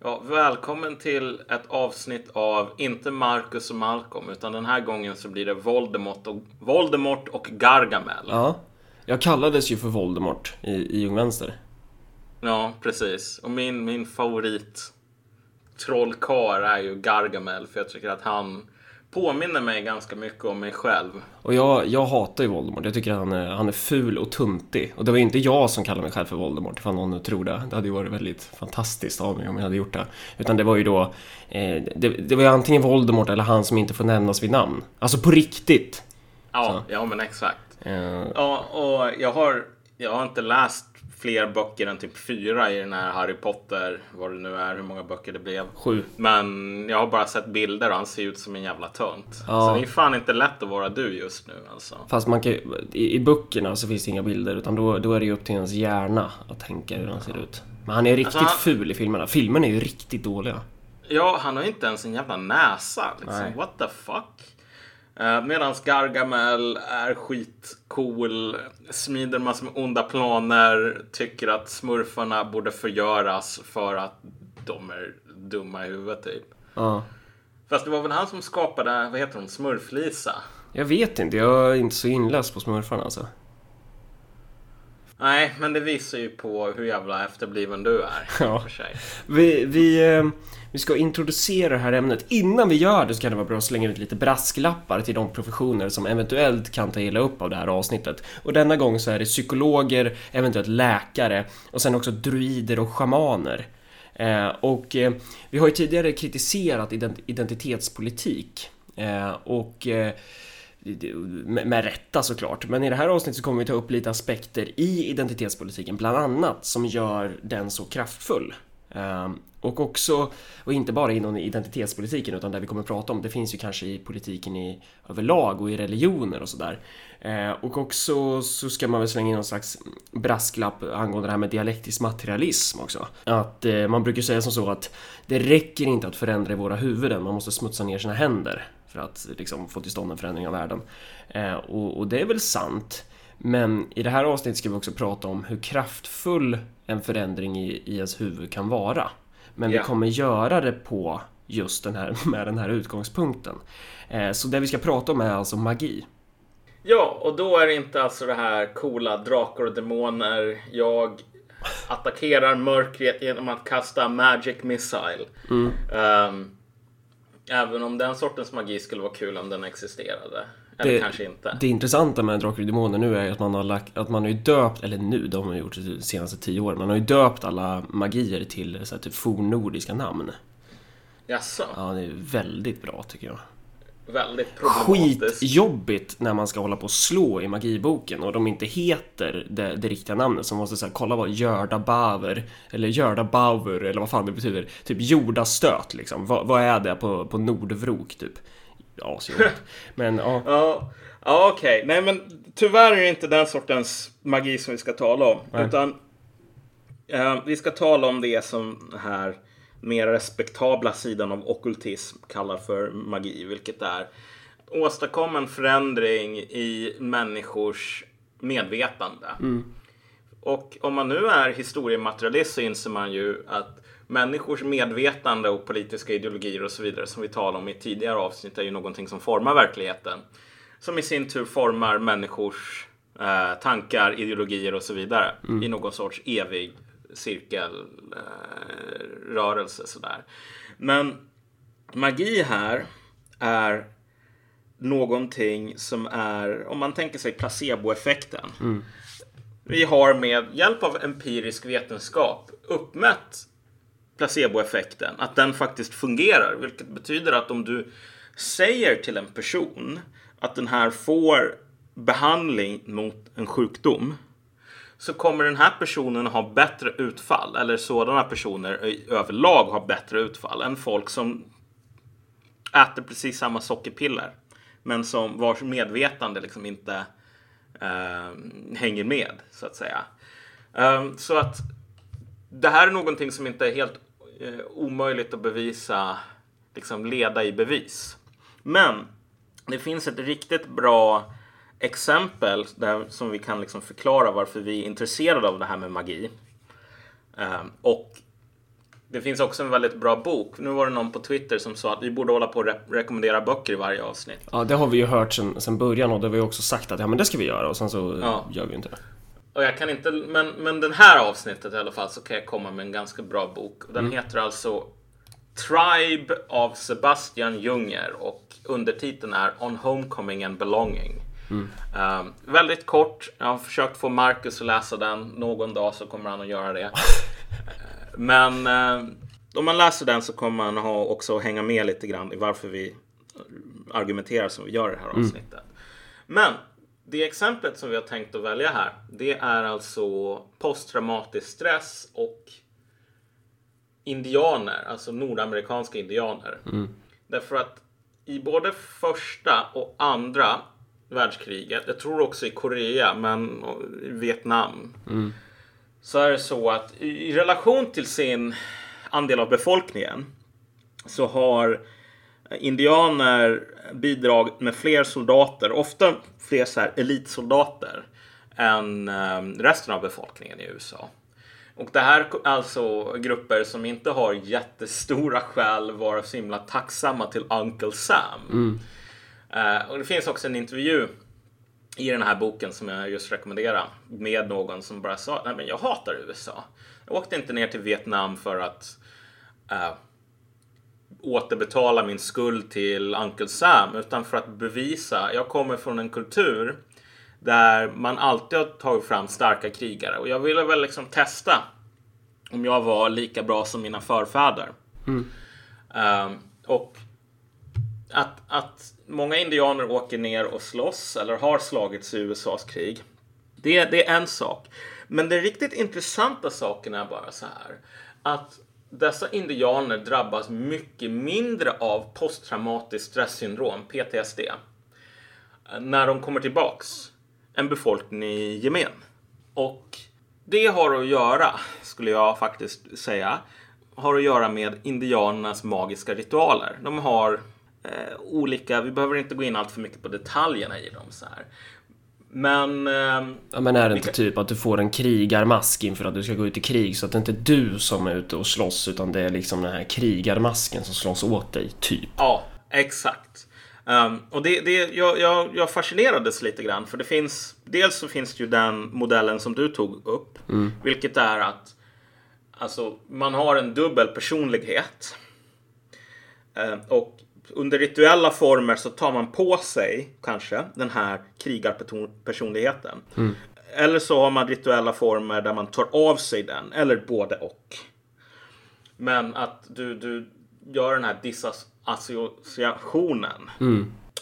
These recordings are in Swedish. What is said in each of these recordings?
Ja, välkommen till ett avsnitt av inte Marcus och Malcolm, utan den här gången så blir det Voldemort och Gargamel. Ja, jag kallades ju för Voldemort i Jung Vänster. Ja, precis. Och min favorit trollkar är ju Gargamel, för jag tycker att han påminner mig ganska mycket om mig själv. Och jag hatar ju Voldemort. Jag tycker att han är ful och tuntig. Och det var ju inte jag som kallade mig själv för Voldemort, ifall någon tror det. Det hade ju varit väldigt fantastiskt av mig om jag hade gjort det. Utan det var ju då det var ju antingen Voldemort eller han som inte får nämnas vid namn. Alltså på riktigt. Ja men exakt. Ja, och jag har inte läst fler böcker än typ 4 i den här Harry Potter, vad det nu är, hur många böcker det blev. 7. Men jag har bara sett bilder och han ser ut som en jävla tönt. Ja. Så det är fan inte lätt att vara du just nu alltså. Fast man kan, i böckerna så finns det inga bilder, utan då är det ju upp till ens hjärna att tänka hur han ser ut. Men han är riktigt ful i filmerna. Filmerna är ju riktigt dåliga. Ja, han har inte ens en jävla näsa liksom. Nej. What the fuck? Medan Gargamel är skitcool, smider massor med onda planer, tycker att smurfarna borde förgöras för att de är dumma i huvudet typ. Fast det var väl han som skapade, vad heter hon, Smurflisa? Jag vet inte, jag är inte så inläst på smurfarna alltså. Nej, men det visar ju på hur jävla efterbliven du är. Ja. För sig. Vi ska introducera det här ämnet. Innan vi gör det så kan det vara bra att slänga ut lite brasklappar till de professioner som eventuellt kan ta illa upp av det här avsnittet. Och denna gång så är det psykologer, eventuellt läkare och sen också druider och schamaner. Och vi har ju tidigare kritiserat identitetspolitik och med rätta såklart. Men i det här avsnittet så kommer vi ta upp lite aspekter i identitetspolitiken bland annat som gör den så kraftfull. Och också, och inte bara inom identitetspolitiken utan där vi kommer att prata om, det finns ju kanske i politiken i överlag och i religioner och sådär. Och också så ska man väl slänga in någon slags brasklapp angående det här med dialektisk materialism också. Att man brukar säga som så att det räcker inte att förändra i våra huvuden, man måste smutsa ner sina händer för att liksom få till stånd en förändring av världen. Och det är väl sant. Men i det här avsnittet ska vi också prata om hur kraftfull en förändring i ens huvud kan vara. Men vi kommer göra det på just den här, med den här utgångspunkten. Så det vi ska prata om är alltså magi. Ja, och då är det inte alltså det här coola drakar och demoner. Jag attackerar mörkret genom att kasta magic missile. Även om den sortens magi skulle vara kul om den existerade. Eller det, kanske inte. Det intressanta med Drakar och Demoner nu är att man har ju döpt, eller nu, de har gjort det senaste 10 åren, man har ju döpt alla magier till så här, typ fornnordiska namn. Jaså? Ja, det är väldigt bra tycker jag. Väldigt problematiskt. Skitjobbigt när man ska hålla på och slå i magiboken och de inte heter det riktiga namnet, så man måste så här, kolla vad Jörda Bauer eller vad fan det betyder, typ jordastöt liksom. Vad är det på nordvrok typ? Ja, men ja. Ja, okej. Nej, men tyvärr är det inte den sortens magi som vi ska tala om. Nej. Utan vi ska tala om det som den här mer respektabla sidan av ockultism kallar för magi, vilket är åstadkomma en förändring i människors medvetande. Och om man nu är historiematerialist så inser man ju att människors medvetande och politiska ideologier och så vidare som vi talade om i tidigare avsnitt är ju någonting som formar verkligheten. Som i sin tur formar människors tankar, ideologier och så vidare i någon sorts evig cirkelrörelse sådär. Men magi här är någonting som är, om man tänker sig placeboeffekten. Vi har med hjälp av empirisk vetenskap uppmätt placeboeffekten, att den faktiskt fungerar, vilket betyder att om du säger till en person att den här får behandling mot en sjukdom, så kommer den här personen ha bättre utfall, eller sådana personer överlag har bättre utfall än folk som äter precis samma sockerpiller men som vars medvetande liksom inte hänger med så att säga. Så att det här är någonting som inte är helt omöjligt att bevisa, liksom leda i bevis. Men det finns ett riktigt bra exempel där, som vi kan liksom förklara varför vi är intresserade av det här med magi. Och Det finns också en väldigt bra bok. Nu var det någon på Twitter som sa att vi borde hålla på att rekommendera böcker i varje avsnitt. Ja, det har vi ju hört sedan början, och det har vi också sagt att ja, men det ska vi göra, och sen så gör vi inte det. Och jag kan inte, men den här avsnittet i alla fall så kan jag komma med en ganska bra bok. Den heter alltså Tribe av Sebastian Junger, och undertiteln är On Homecoming and Belonging. Väldigt kort. Jag har försökt få Marcus att läsa den. Någon dag så kommer han att göra det. Men om man läser den så kommer man också hänga med lite grann i varför vi argumenterar som vi gör i det här avsnittet. Men det exemplet som vi har tänkt att välja här, det är alltså posttraumatisk stress och indianer, alltså nordamerikanska indianer. Därför att i både första och andra världskriget, jag tror också i Korea, men i Vietnam, så är det så att i relation till sin andel av befolkningen så har indianer bidragit med fler soldater, ofta fler så här elitsoldater, än resten av befolkningen i USA. Och det här är alltså grupper som inte har jättestora skäl att vara så himla tacksamma till Uncle Sam. Och det finns också en intervju i den här boken som jag just rekommenderar med någon som bara sa, nej men jag hatar USA. Jag åkte inte ner till Vietnam för att återbetala min skuld till Uncle Sam, utan för att bevisa, jag kommer från en kultur där man alltid har tagit fram starka krigare, och jag ville väl liksom testa om jag var lika bra som mina förfäder. Och att många indianer åker ner och slåss eller har slagits i USAs krig, det är en sak. Men den riktigt intressanta saken är bara så här, att dessa indianer drabbas mycket mindre av posttraumatiskt stresssyndrom, PTSD, när de kommer tillbaks en befolkning i gemen. Och det har att göra, skulle jag faktiskt säga, har att göra med indianernas magiska ritualer. De har olika, vi behöver inte gå in allt för mycket på detaljerna i dem så här. Men men är det inte typ att du får en krigarmask inför att du ska gå ut i krig, så att det inte är du som är ute och slåss, utan det är liksom den här krigarmasken som slåss åt dig typ. Ja, exakt. Och jag fascinerades lite grann, för det finns, dels så finns det ju den modellen som du tog upp, vilket är att alltså, man har en dubbel personlighet, och under rituella former så tar man på sig kanske den här krigarpersonligheten, eller så har man rituella former där man tar av sig den, eller både och. Men att du gör den här disassociationen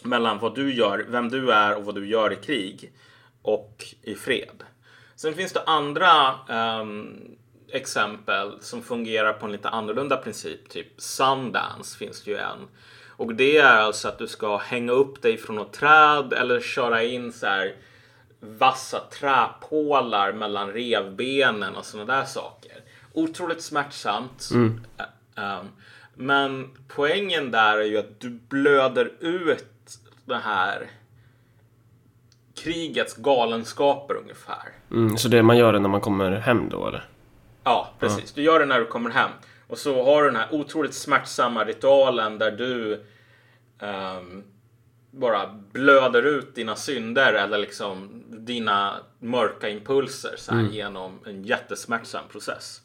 mellan vad du gör, vem du är och vad du gör i krig och i fred. Sen finns det andra exempel som fungerar på en lite annorlunda princip, typ Sundance finns det ju en. Och det är alltså att du ska hänga upp dig från något träd eller köra in så här vassa träpålar mellan revbenen och sådana där saker. Otroligt smärtsamt. Men poängen där är ju att du blöder ut det här krigets galenskaper ungefär. Så det man gör det när man kommer hem då, eller? Ja, precis. Du gör det när du kommer hem. Och så har du den här otroligt smärtsamma ritualen där du bara blöder ut dina synder eller liksom dina mörka impulser så här, genom en jättesmärtsam process.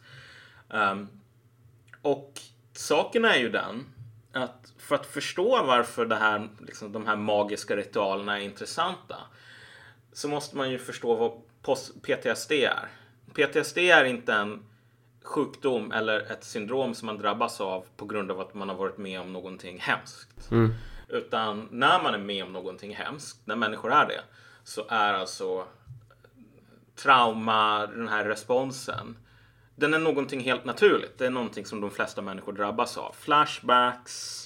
Och saken är ju den att för att förstå varför det här, liksom, de här magiska ritualerna är intressanta, så måste man ju förstå vad PTSD är. PTSD är inte en sjukdom eller ett syndrom som man drabbas av på grund av att man har varit med om någonting hemskt. Utan när man är med om någonting hemskt, när människor är det, så är alltså trauma, den här responsen, den är någonting helt naturligt. Det är någonting som de flesta människor drabbas av. Flashbacks,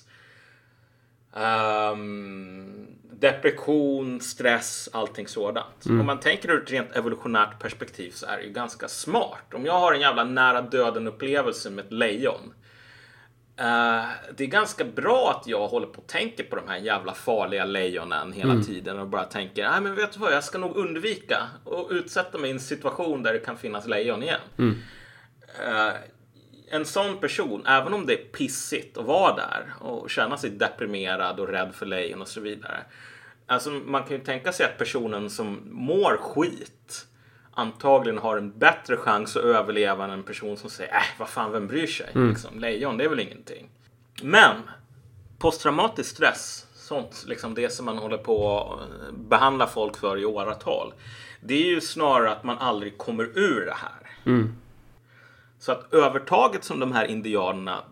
depression, stress, allting sådant. Om man tänker ur ett rent evolutionärt perspektiv så är det ju ganska smart. Om jag har en jävla nära döden upplevelse med ett lejon, det är ganska bra att jag håller på och tänker på de här jävla farliga lejonen hela tiden och bara tänker, nej men vet du vad, jag ska nog undvika och utsätta mig i en situation där det kan finnas lejon igen. en sån person, även om det är pissigt att vara där och känna sig deprimerad och rädd för lejon och så vidare. Alltså man kan ju tänka sig att personen som mår skit antagligen har en bättre chans att överleva än en person som säger vad fan, vem bryr sig? Liksom, lejon, det är väl ingenting. Men posttraumatisk stress, sånt, liksom det som man håller på att behandla folk för i åratal, det är ju snarare att man aldrig kommer ur det här. Så att övertaget som de här indianerna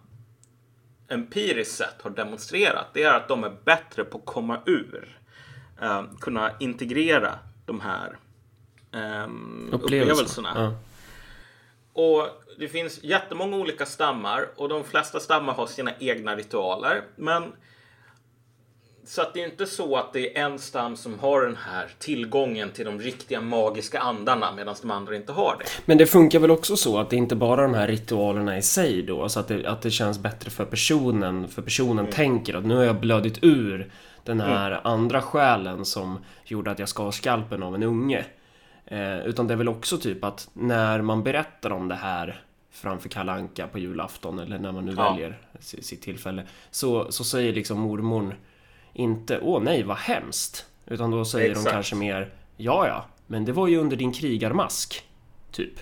empiriskt sett har demonstrerat, det är att de är bättre på att komma ur, kunna integrera de här upplevelserna. Ja. Och det finns jättemånga olika stammar, och de flesta stammar har sina egna ritualer, men så att det är inte så att det är en stam som har den här tillgången till de riktiga magiska andarna medan de andra inte har det. Men det funkar väl också så att det inte bara är de här ritualerna i sig då, alltså att det känns bättre för personen. För personen tänker att nu har jag blödit ur den här andra själen som gjorde att jag skar skalpen av en unge. Utan det är väl också typ att när man berättar om det här framför Kalle Anka på julafton, eller när man nu väljer sitt tillfälle, så säger liksom mormor inte, åh nej vad hemskt, utan då säger de kanske mer, ja, men det var ju under din krigarmask typ.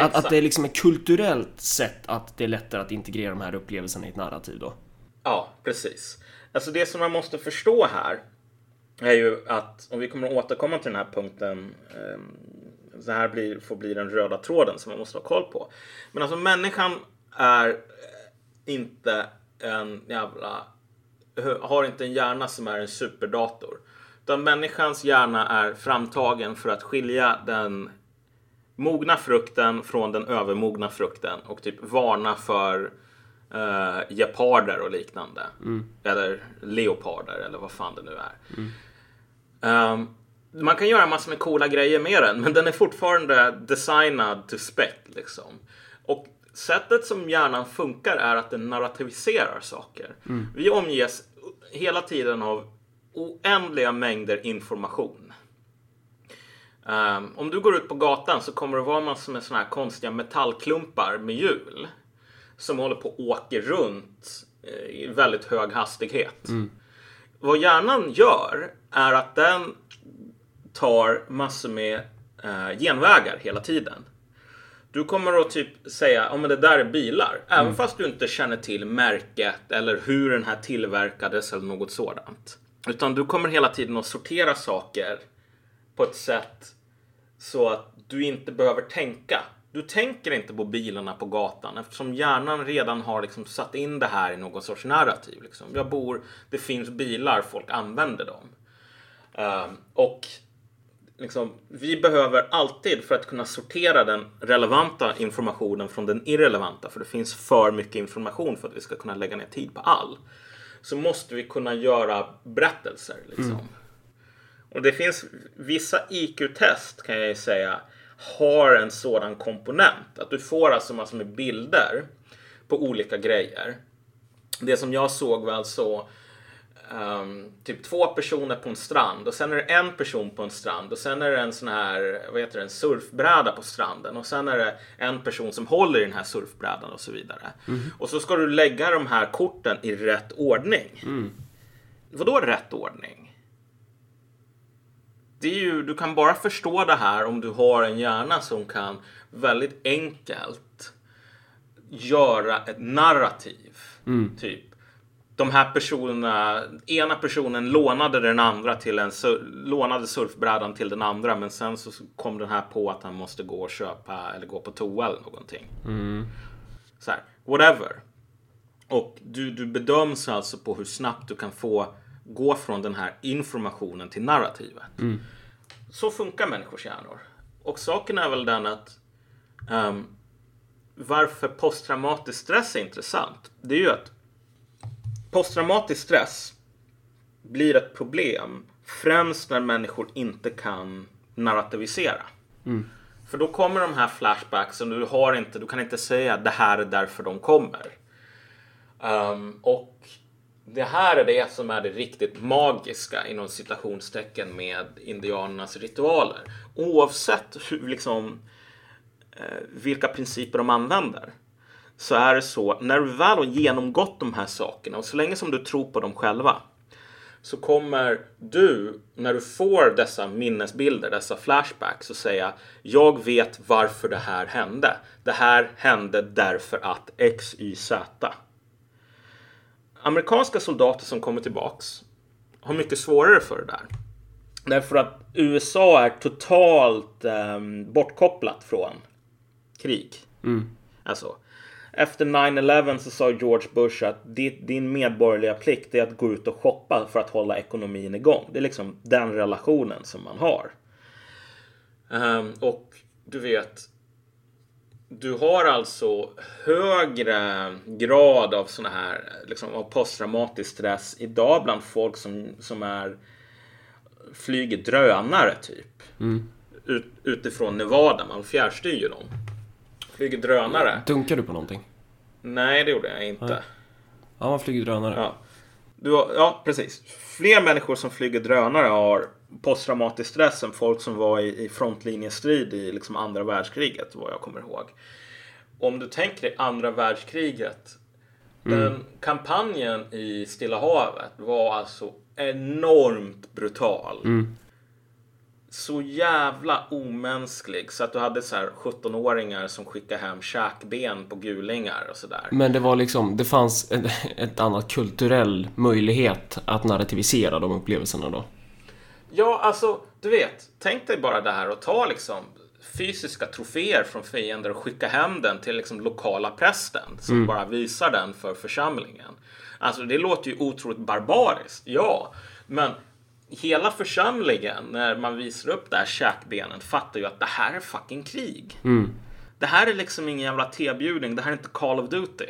Att det är liksom ett kulturellt sätt att det är lättare att integrera de här upplevelserna i ett narrativ då. Ja, precis. Alltså det som man måste förstå här är ju att, om vi kommer att återkomma till den här punkten, så här får bli den röda tråden som man måste ha koll på. Men alltså människan är inte en jävla, har inte en hjärna som är en superdator. Utan människans hjärna är framtagen för att skilja den mogna frukten från den övermogna frukten. Och typ varna för geparder och liknande. Eller leoparder eller vad fan det nu är. Man kan göra massor med coola grejer med den, men den är fortfarande designad to spec liksom. Och sättet som hjärnan funkar är att den narrativiserar saker. Vi omges hela tiden av oändliga mängder information. Om du går ut på gatan så kommer det vara massor med såna här konstiga metallklumpar med hjul som håller på att åka runt i väldigt hög hastighet. Vad hjärnan gör är att den tar massor med genvägar hela tiden. Du kommer att typ säga, men det där är bilar. Även fast du inte känner till märket eller hur den här tillverkades eller något sådant. Utan du kommer hela tiden att sortera saker på ett sätt så att du inte behöver tänka. Du tänker inte på bilarna på gatan eftersom hjärnan redan har liksom satt in det här i någon sorts narrativ. Liksom. Det finns bilar, folk använder dem. Och liksom, vi behöver alltid, för att kunna sortera den relevanta informationen från den irrelevanta, för det finns för mycket information för att vi ska kunna lägga ner tid på all, så måste vi kunna göra berättelser liksom. Och det finns vissa IQ-test, kan jag ju säga, har en sådan komponent att du får alltså massor med bilder på olika grejer. Det som jag såg var alltså typ 2 personer på en strand, och sen är det en person på en strand, och sen är det en sån här, en surfbräda på stranden, och sen är det en person som håller i den här surfbrädan och så vidare. Och så ska du lägga de här korten i rätt ordning. Vadå rätt ordning? Det är ju, du kan bara förstå det här om du har en hjärna som kan väldigt enkelt göra ett narrativ. Typ de här personerna, ena personen lånade den andra till lånade surfbrädan till den andra, men sen så kom den här på att han måste gå och köpa eller gå på toa eller någonting. Så här, whatever. Och du bedöms alltså på hur snabbt du kan gå från den här informationen till narrativet. Så funkar människors hjärnor. Och saken är väl den att varför posttraumatisk stress är intressant, det är ju att posttraumatisk stress blir ett problem främst när människor inte kan narrativisera. För då kommer de här flashbacksen, och du kan inte säga det här är därför de kommer. Och det här är det som är det riktigt magiska inom citationstecken med indianernas ritualer. Oavsett hur, liksom, vilka principer de använder. så är det så, när du väl har genomgått de här sakerna och så länge som du tror på dem själva, så kommer du, när du får dessa minnesbilder, dessa flashbacks, och säga, jag vet varför det här hände. Det här hände därför att X, Y, Z. Amerikanska soldater som kommer tillbaks har mycket svårare för det där. Därför att USA är totalt bortkopplat från krig. Mm. Alltså, efter 9/11 så sa George Bush att din medborgerliga plikt är att gå ut och shoppa för att hålla ekonomin igång. Det är liksom den relationen som man har. Och du vet, du har alltså högre grad av såna här, liksom, av posttraumatisk stress idag bland folk som är flyger drönare typ. Mm. Utifrån Nevada, man fjärrstyr ju dem. Flyger drönare. Dunkar du på någonting? Nej, det gjorde jag inte. Ja, man flyger drönare. Ja. Ja, precis. Fler människor som flyger drönare har posttraumatisk stress än folk som var i frontlinjestrid i liksom andra världskriget, vad jag kommer ihåg. Om du tänker dig andra världskriget, den kampanjen i Stilla havet var alltså enormt brutal. Mm. Så jävla omänsklig. Så att du hade så här 17-åringar som skickade hem käkben på gulingar och sådär. Men det var liksom, det fanns ett annat kulturell möjlighet att narrativisera de upplevelserna då. Ja, alltså, du vet, tänk dig bara det här och ta liksom fysiska troféer från fiender och skicka hem den till liksom lokala prästen som bara visar den för församlingen. Alltså, det låter ju otroligt barbariskt, ja. Men hela församlingen, när man visar upp det här käkbenet, fattar ju att det här är fucking krig. Mm. Det här är liksom ingen jävla tebjudning. Det här är inte Call of Duty.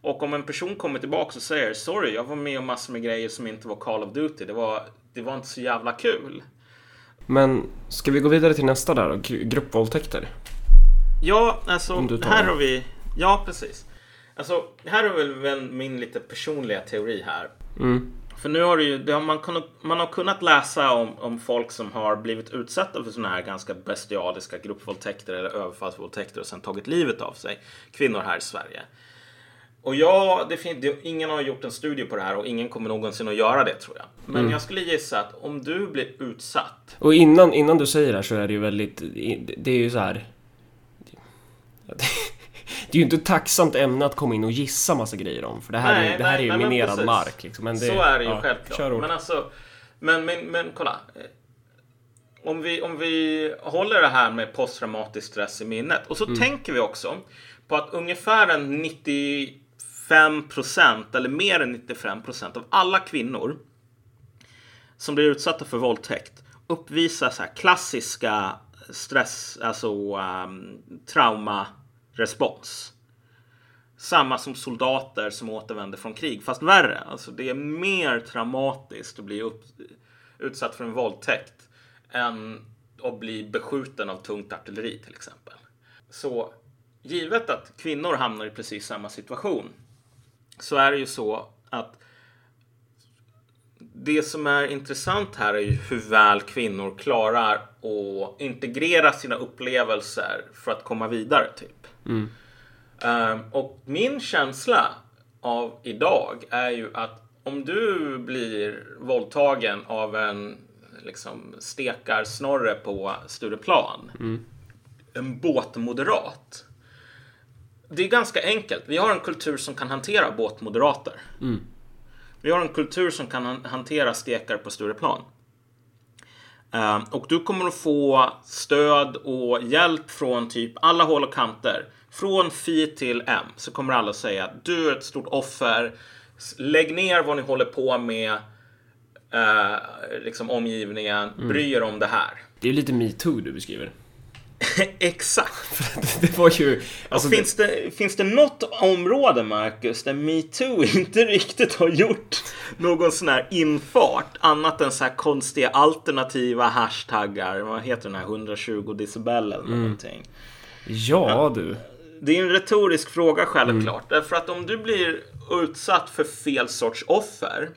Och om en person kommer tillbaka och säger, sorry, jag var med om massor med grejer som inte var Call of Duty. Det var inte så jävla kul. Men ska vi gå vidare till nästa där då? Gruppvåldtäkter? Ja, alltså, här har vi... Ja, precis. Alltså, här har väl min lite personliga teori här. Mm. För nu har det ju, man har kunnat läsa om folk som har blivit utsatta för såna här ganska bestialiska gruppvåldtäkter eller överfallsvåldtäkter och sen tagit livet av sig. Kvinnor här i Sverige. Och ja, ingen har gjort en studie på det här och ingen kommer någonsin att göra det, tror jag. Men jag skulle gissa att om du blir utsatt... Och innan du säger det här så är det ju väldigt... Det är ju så här... Det är ju inte ett tacksamt ämne att komma in och gissa massa grejer om. För det här är ju minerad mark. Liksom. Men så är det ju, ja, självklart. Men alltså, men kolla. Om vi håller det här med posttraumatisk stress i minnet. Och så tänker vi också på att ungefär 95% eller mer än 95% av alla kvinnor som blir utsatta för våldtäkt uppvisar så här klassiska stress, alltså trauma respons. Samma som soldater som återvänder från krig, fast värre. Alltså, det är mer traumatiskt att bli utsatt för en våldtäkt än att bli beskjuten av tungt artilleri till exempel. Så givet att kvinnor hamnar i precis samma situation, så är det ju så att det som är intressant här är ju hur väl kvinnor klarar att integrera sina upplevelser för att komma vidare typ. Mm. Och min känsla av idag är ju att om du blir våldtagen av en liksom stekarsnorre på Stureplan, en båtmoderat, det är ganska enkelt. Vi har en kultur som kan hantera båtmoderater. Vi har en kultur som kan hantera stekar på Stureplan. Och du kommer att få stöd och hjälp från typ alla håll och kanter. Från Fi till M så kommer alla säga att du är ett stort offer. Lägg ner vad ni håller på med, liksom omgivningen. Bry er om det här. Det är lite MeToo du beskriver. Exakt. Det var ju, alltså, finns det något område, Marcus, där MeToo inte riktigt har gjort någon sån här infart annat än så här konstiga alternativa hashtaggar? Vad heter den här 120 decibel eller någonting? Ja, du. Det är en retorisk fråga självklart. Därför att om du blir utsatt för fel sorts offer,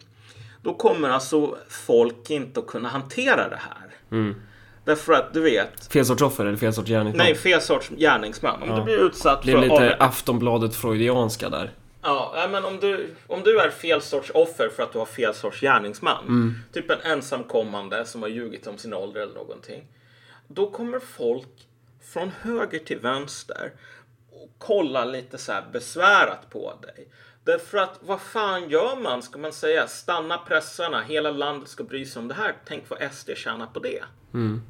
då kommer alltså folk inte att kunna hantera det här. Därför att du vet... Fel sorts offer eller fel sorts gärningsman? Nej, fel sorts gärningsman. Om du blir utsatt för... Det är lite Aftonbladet freudianska där. Ja, men om du är fel sorts offer för att du har fel sorts gärningsman. Mm. Typ en ensamkommande som har ljugit om sin ålder eller någonting. Då kommer folk från höger till vänster och kolla lite så här besvärat på dig. Därför att, vad fan gör man? Ska man säga, stanna pressarna, hela landet ska bry sig om det här. Tänk vad SD tjänar på det. Mm.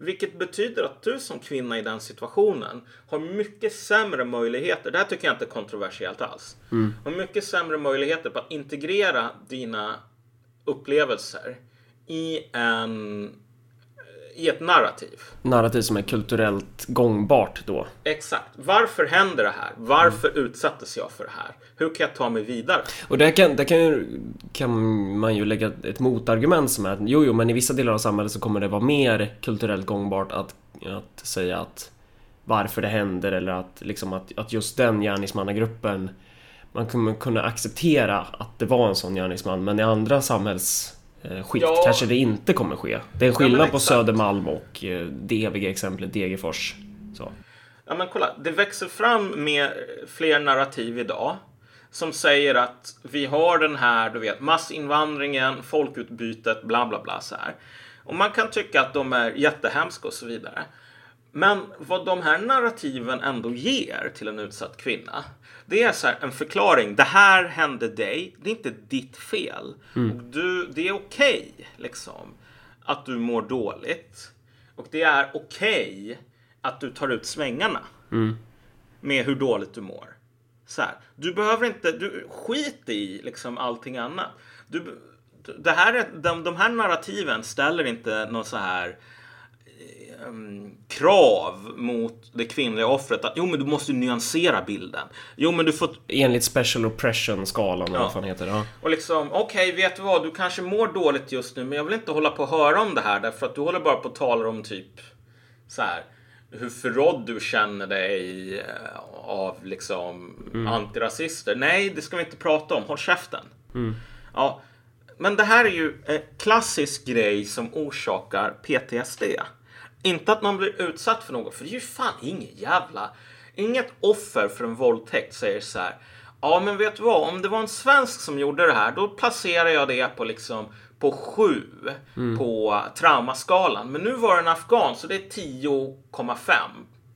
Vilket betyder att du som kvinna i den situationen har mycket sämre möjligheter. Det här tycker jag inte är kontroversiellt alls. Mm. Har mycket sämre möjligheter på att integrera dina upplevelser i ett narrativ. Narrativ som är kulturellt gångbart då. Exakt. Varför händer det här? Varför utsattes jag för det här? Hur kan jag ta mig vidare? Och där kan man ju lägga ett motargument som är att jo, men i vissa delar av samhället så kommer det vara mer kulturellt gångbart att säga att varför det händer, eller att, liksom, att just den gärningsmannagruppen, man kommer kunna acceptera att det var en sån gärningsman, men i andra samhälls... skikt, ja, kanske det inte kommer ske. Det är en skillnad på Södermalm och det eviga exemplet Degerfors. Så. Ja, men kolla, det växer fram med fler narrativ idag som säger att vi har den här, du vet, massinvandringen, folkutbytet, bla bla bla så här. Och man kan tycka att de är jättehemska och så vidare. Men vad de här narrativen ändå ger till en utsatt kvinna, det är så här en förklaring. Det här hände dig, det är inte ditt fel. Mm. Och det är okej, liksom, att du mår dåligt. Och det är okej att du tar ut svängarna med hur dåligt du mår. Så här, du behöver inte, du skit i liksom allting annat. Det här är, de här narrativen ställer inte någon så här... krav mot det kvinnliga offret att, jo men du måste ju nyansera bilden. Jo men du får... Enligt special oppression-skalan, ja, eller vad fan heter det. Ja. Och liksom, okej, vet du vad, du kanske mår dåligt just nu, men jag vill inte hålla på och höra om det här, därför att du håller bara på att tala om typ så här, hur förrådd du känner dig av liksom antirasister. Nej, det ska vi inte prata om, håll käften. Mm. Ja, men det här är ju en klassisk grej som orsakar PTSD. Inte att man blir utsatt för något, för det är ju fan inget offer för en våldtäkt säger så här: ja men vet du vad, om det var en svensk som gjorde det här, då placerar jag det på liksom på 7 på traumaskalan. Men nu var det en afghan, så det är 10,5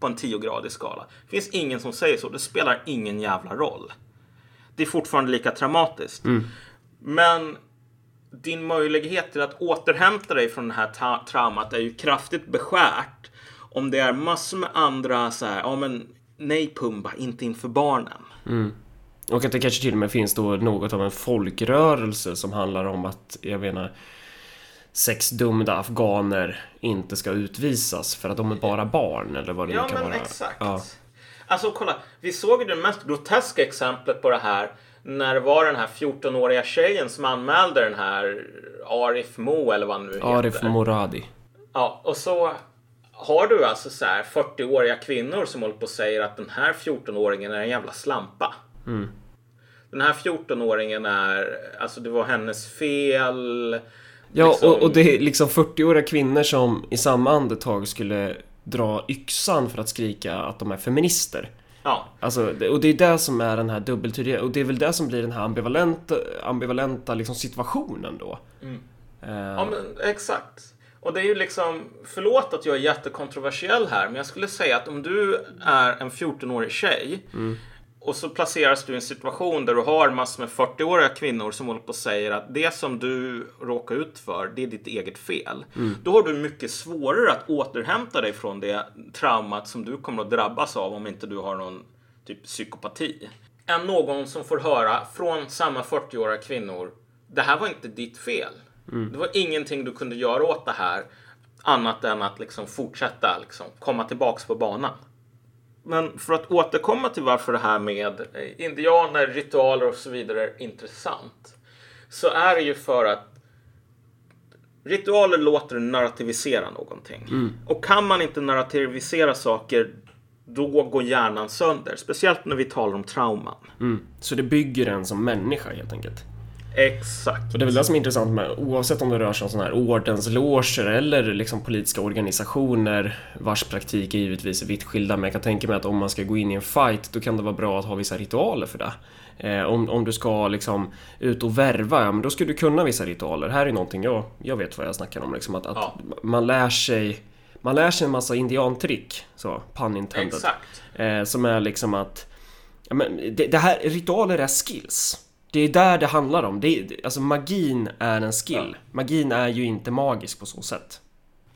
på en 10-gradig skala. Det finns ingen som säger så, det spelar ingen jävla roll. Det är fortfarande lika traumatiskt. Men din möjlighet till att återhämta dig från det här traumat är ju kraftigt beskärt om det är massor med andra så här, ja men nej Pumba, inte inför barnen. Och att det kanske till och med finns då något av en folkrörelse som handlar om att, jag menar, sexdömda afghaner inte ska utvisas för att de är bara barn eller vad det kan vara. Ja men exakt. Ja. Alltså kolla, vi såg ju det mest groteska exemplet på det här när det var den här 14-åriga tjejen som anmälde den här Arif Mo eller vad han nu heter. Arif Moradi. Ja, och så har du alltså så här 40-åriga kvinnor som håller på och säger att den här 14-åringen är en jävla slampa. Mm. Den här 14-åringen är, alltså det var hennes fel. Ja, liksom... och det är liksom 40-åriga kvinnor som i samma andetag skulle dra yxan för att skrika att de är feminister. Ja. Alltså, och det är det som är den här dubbeltydiga, och det är väl det som blir den här ambivalenta liksom situationen då. Ja men exakt. Och det är ju liksom, förlåt att jag är jättekontroversiell här, men jag skulle säga att om du är en 14-årig tjej och så placeras du i en situation där du har massor med 40-åriga kvinnor som håller på och säger att det som du råkar ut för, det är ditt eget fel. Då har du mycket svårare att återhämta dig från det traumat som du kommer att drabbas av om inte du har någon typ psykopati. Än någon som får höra från samma 40-åriga kvinnor, det här var inte ditt fel. Det var ingenting du kunde göra åt det här annat än att liksom fortsätta liksom, komma tillbaks på banan. Men för att återkomma till varför det här med indianer, ritualer och så vidare är intressant, så är det ju för att ritualer låter narrativisera någonting. Och kan man inte narrativisera saker, då går hjärnan sönder. Speciellt när vi talar om trauman. Så det bygger en som människa helt enkelt. Exakt. Och det är väl det som är intressant med, oavsett om det rör sig om såna här ordensloger eller liksom politiska organisationer vars praktik är givetvis vitt skilda. Men jag kan tänka mig att om man ska gå in i en fight, då kan det vara bra att ha vissa ritualer för det. Om du ska liksom ut och värva, ja, men då ska du kunna vissa ritualer. Här är någonting jag vet vad jag snackar om liksom, att ja, man lär sig en massa indiantrick, så pun intended. Exakt. Som är liksom att ja, men det här, ritualer är skills. Det är där det handlar om. Alltså magin är en skill. Magin är ju inte magisk på så sätt.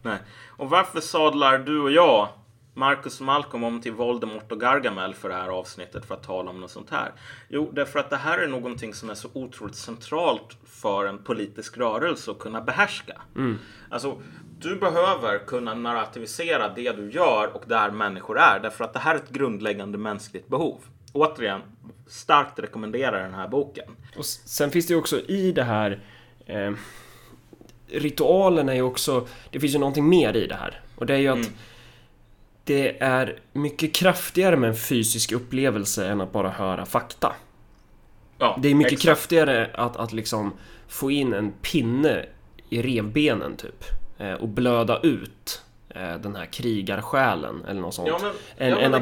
Nej. Och varför sadlar du och jag, Marcus och Malcolm, om till Voldemort och Gargamel för det här avsnittet för att tala om något sånt här? Jo, därför att det här är någonting som är så otroligt centralt för en politisk rörelse att kunna behärska. Mm. Alltså, du behöver kunna narrativisera det du gör och där människor är. Därför att det här är ett grundläggande mänskligt behov. Återigen, starkt rekommenderar den här boken. Och sen finns det ju också i det här ritualen är ju också, det finns ju någonting mer i det här. Och det är ju att det är mycket kraftigare med en fysisk upplevelse än att bara höra fakta. Ja, det är mycket kraftigare att liksom få in en pinne i revbenen typ och blöda ut den här krigarsjälen eller något sånt. Än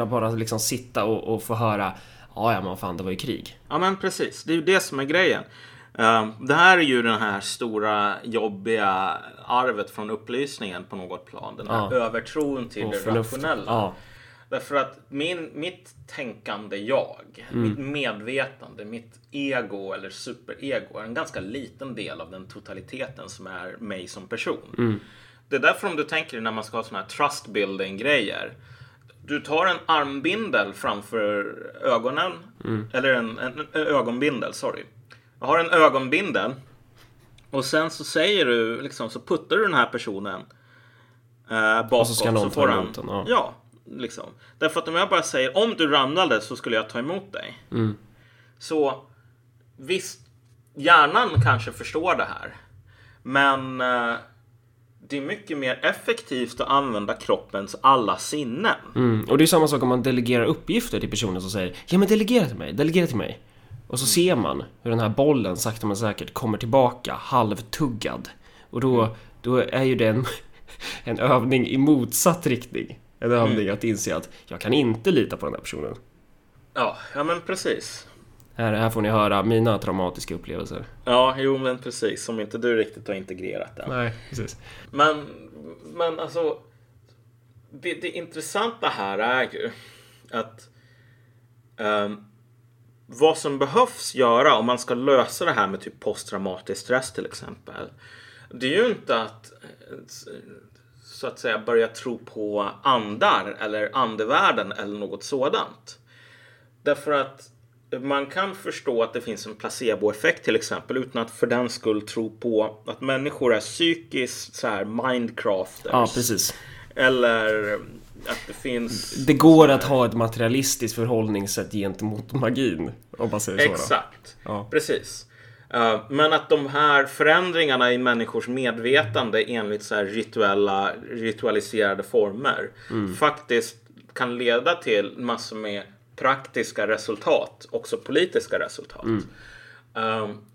att bara liksom sitta och få höra ja, men fan, det var ju krig. Ja, men precis. Det är ju det som är grejen. Det här är ju den här stora jobbiga arvet från upplysningen på något plan. Den här övertron till det rationella. Därför att mitt tänkande jag, mitt medvetande, mitt ego eller superego är en ganska liten del av den totaliteten som är mig som person. Mm. Det är därför om du tänker när man ska ha såna här trust building grejer. Du tar en armbindel framför ögonen. Eller en ögonbindel, sorry. Jag har en ögonbindel. Och sen så säger du liksom, så puttar du den här personen bakåt. Och så ska någon ta emot den. Ja, liksom. Därför att om jag bara säger, om du ramlade så skulle jag ta emot dig. Mm. Så visst, hjärnan kanske förstår det här. Men det är mycket mer effektivt att använda kroppens alla sinnen. Och det är samma sak om man delegerar uppgifter till personer som säger, ja men delegera till mig. Och så ser man hur den här bollen sakta men säkert kommer tillbaka halvtuggad. Och då är ju det en övning i motsatt riktning. En övning att inse att jag kan inte lita på den här personen. Ja men precis. Här får ni höra mina traumatiska upplevelser. Ja, jo men precis. Som inte du riktigt har integrerat den. Nej, precis. Men alltså det intressanta här är ju att vad som behövs göra om man ska lösa det här med typ posttraumatisk stress till exempel. Det är ju inte att så att säga börja tro på andar eller andevärlden eller något sådant. Därför att man kan förstå att det finns en placeboeffekt till exempel utan att för den skull tro på att människor är psykiskt så här mindcrafters. Ja, precis. Eller att det finns... Det går att ha ett materialistiskt förhållningssätt gentemot magin, om man säger så. Exakt, ja. Precis. Men att de här förändringarna i människors medvetande enligt så här ritualiserade former faktiskt kan leda till massor med praktiska resultat, också politiska resultat.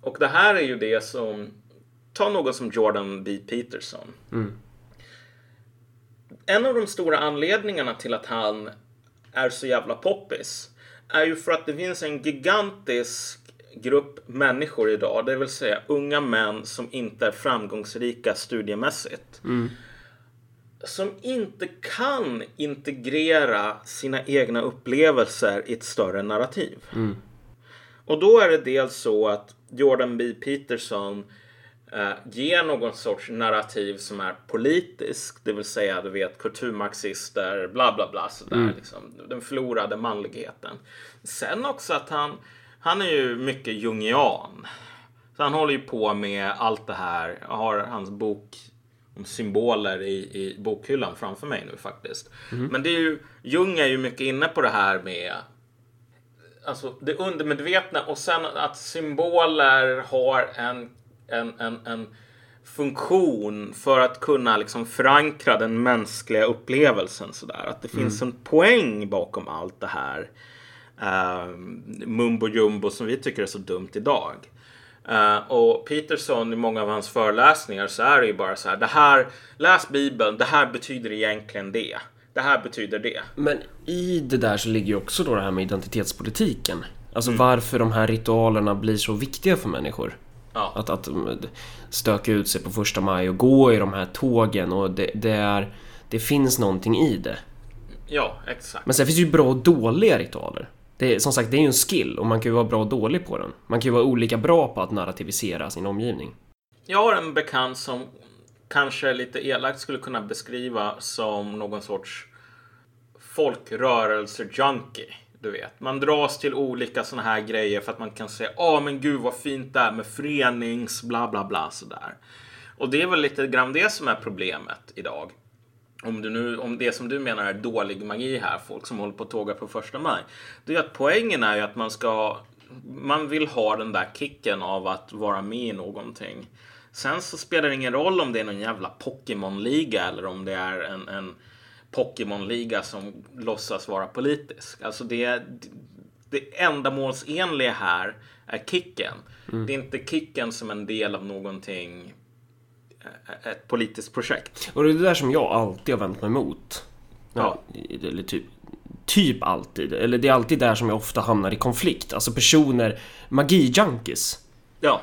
Och det här är ju det som, ta någon som Jordan B. Peterson. En av de stora anledningarna till att han är så jävla poppis är ju för att det finns en gigantisk grupp människor idag, det vill säga unga män som inte är framgångsrika studiemässigt. Som inte kan integrera sina egna upplevelser i ett större narrativ. Och då är det dels så att Jordan B. Peterson ger någon sorts narrativ som är politisk, det vill säga du vet kulturmarxister, bla bla bla sådär, liksom, den förlorade manligheten. Sen också att han är ju mycket jungian. Så han håller ju på med allt det här. Jag har hans bok om symboler i bokhyllan framför mig nu faktiskt. Men det är ju, Jung är ju mycket inne på det här med alltså det undermedvetna och sen att symboler har en funktion för att kunna liksom förankra den mänskliga upplevelsen sådär. Att det finns en poäng bakom allt det här mumbo jumbo som vi tycker är så dumt idag. Och Peterson, i många av hans föreläsningar så är det ju bara så här, det här, läs Bibeln, det här betyder egentligen det. Det här betyder det. Men i det där så ligger ju också då det här med identitetspolitiken. Alltså varför de här ritualerna blir så viktiga för människor. Ja. Att stöka ut sig på första maj och gå i de här tågen. Och det finns någonting i det. Ja, exakt. Men sen finns det ju bra och dåliga ritualer. Som sagt, det är ju en skill och man kan ju vara bra och dålig på den. Man kan ju vara olika bra på att narrativisera sin omgivning. Jag har en bekant som kanske lite elakt skulle kunna beskriva som någon sorts folkrörelse-junkie, du vet. Man dras till olika såna här grejer för att man kan säga, men gud vad fint det är med förenings, bla bla bla, sådär. Och det är väl lite grann det som är problemet idag. Om det som du menar är dålig magi här, folk som håller på att tåga på första maj, det är att poängen är ju att man vill ha den där kicken av att vara med i någonting. Sen så spelar det ingen roll om det är någon jävla Pokémon-liga eller om det är en Pokémon-liga som låtsas vara politisk. Alltså det ändamålsenliga här är kicken. Det är inte kicken som en del av någonting, ett politiskt projekt. Och det är det där som jag alltid har vänt mig emot. Ja. Eller typ alltid. Eller det är alltid där som jag ofta hamnar i konflikt. Alltså personer, magi-junkies. Ja,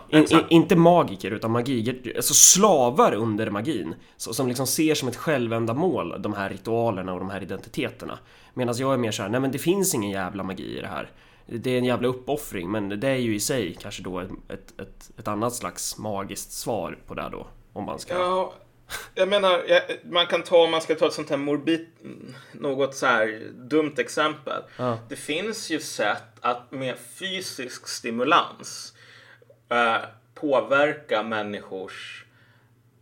inte magiker utan magiker, alltså slavar under magin, som liksom ser som ett självändamål de här ritualerna och de här identiteterna. Medan jag är mer så här, nej men det finns ingen jävla magi i det här. Det är en jävla uppoffring, men det är ju i sig kanske då ett annat slags magiskt svar på det då, om man ska. Ja, jag menar, man ska ta ett sånt här morbid, något så här dumt exempel. Ja. Det finns ju sätt att med fysisk stimulans påverka människors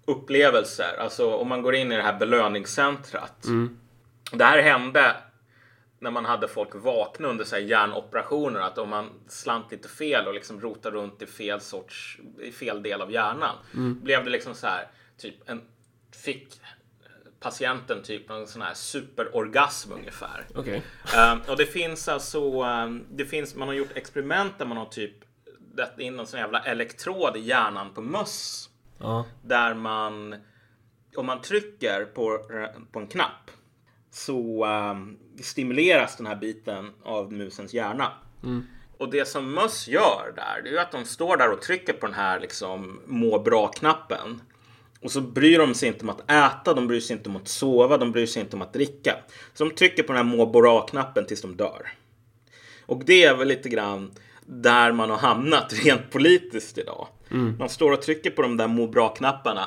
upplevelser. Alltså om man går in i det här belöningscentrat. Det här hände när man hade folk vakna under så här hjärnoperationer, att om man slant lite fel och liksom rotade runt i fel del av hjärnan, blev det liksom så här typ fick patienten typ någon sån här superorgasm ungefär. Okej. Och det finns man har gjort experiment där man har typ in någon sån jävla elektrod i hjärnan på möss. Ja. Där man, om man trycker på en knapp, så stimuleras den här biten av musens hjärna. Och det som möss gör där, det är att de står där och trycker på den här liksom må bra-knappen. Och så bryr de sig inte om att äta, de bryr sig inte om att sova, de bryr sig inte om att dricka. Så de trycker på den här må bra-knappen tills de dör. Och det är väl lite grann där man har hamnat rent politiskt idag. Man står och trycker på de där må bra-knapparna,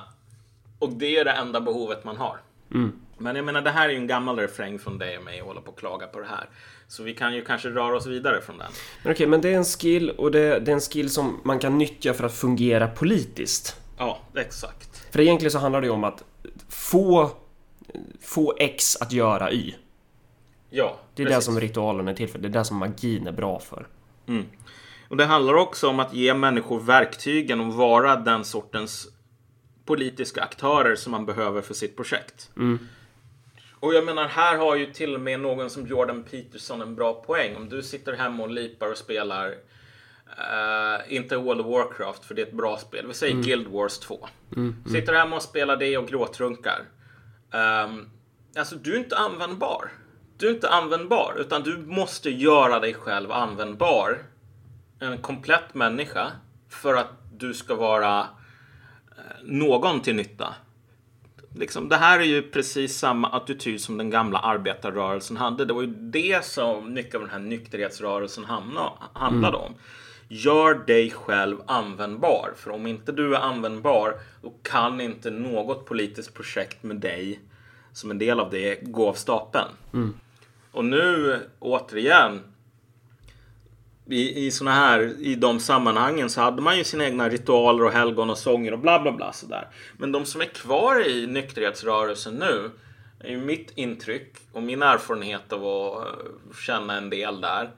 och det är det enda behovet man har. Men jag menar, det här är ju en gammal refräng från dig och mig att hålla på och klaga på det här. Så vi kan ju kanske röra oss vidare från den. Okej, men det är en skill, och det är en skill som man kan nyttja för att fungera politiskt. Ja, exakt. För egentligen så handlar det ju om att få X att göra Y. Ja, det är precis. Det som ritualen är till för, det är det som magin är bra för. Och det handlar också om att ge människor verktygen och vara den sortens politiska aktörer som man behöver för sitt projekt. Och jag menar, här har ju till och med någon som Jordan Peterson en bra poäng. Om du sitter hemma och lipar och spelar inte World of Warcraft, för det är ett bra spel, vi säger Guild Wars 2. Sitter hemma och spelar det och gråtrunkar, alltså du är inte användbar. Du är inte användbar, utan du måste göra dig själv användbar. En komplett människa, för att du ska vara någon till nytta. Liksom, det här är ju precis samma attityd som den gamla arbetarrörelsen hade. Det var ju det som mycket av den här nykterhetsrörelsen handlade om. Gör dig själv användbar. För om inte du är användbar, då kan inte något politiskt projekt med dig som en del av det gå av stapeln. Och nu återigen i såna här, i de sammanhangen, så hade man ju sina egna ritualer och helgon och sånger och bla bla bla sådär. Men de som är kvar i nykterhetsrörelsen nu, är ju mitt intryck och min erfarenhet av att känna en del där,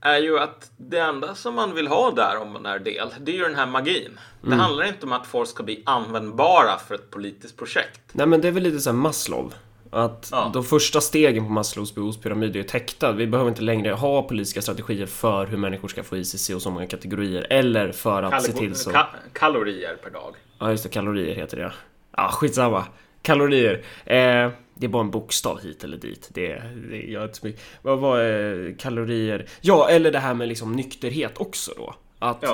är ju att det enda som man vill ha där, om man är del, det är ju den här magin. Det handlar inte om att folk ska bli användbara för ett politiskt projekt. Nej, men det är väl lite så här Maslow. Att de första stegen på Maslows behovspyramid är täckta. Vi behöver inte längre ha politiska strategier för hur människor ska få i sig så många kategorier eller för att se till så... kalorier per dag. Ja, just det. Kalorier heter det. Ja, skitsamma. Kalorier. Det är bara en bokstav hit eller dit. Det gör inte så mycket. Vad var kalorier? Ja, eller det här med liksom nykterhet också då. Att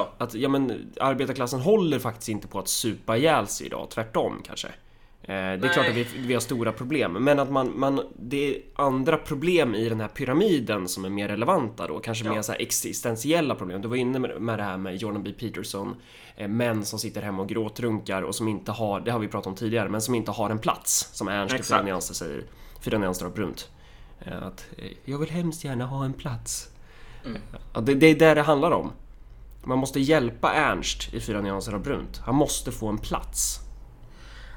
arbetarklassen håller faktiskt inte på att supa ihjäl sig idag. Tvärtom kanske. Det är klart att vi har stora problem. Men att det är andra problem i den här pyramiden som är mer relevanta då. Kanske mer så här existentiella problem. Du var inne med det här med Jordan B. Peterson. Män som sitter hemma och gråtrunkar och som inte har, det har vi pratat om tidigare, men som inte har en plats. Som Ernst i fyra nyanser säger. 4 nyanser och brunt. Att jag vill hemskt gärna ha en plats. Mm. Det är det handlar om. Man måste hjälpa Ernst i 4 nyanser och brunt. Han måste få en plats.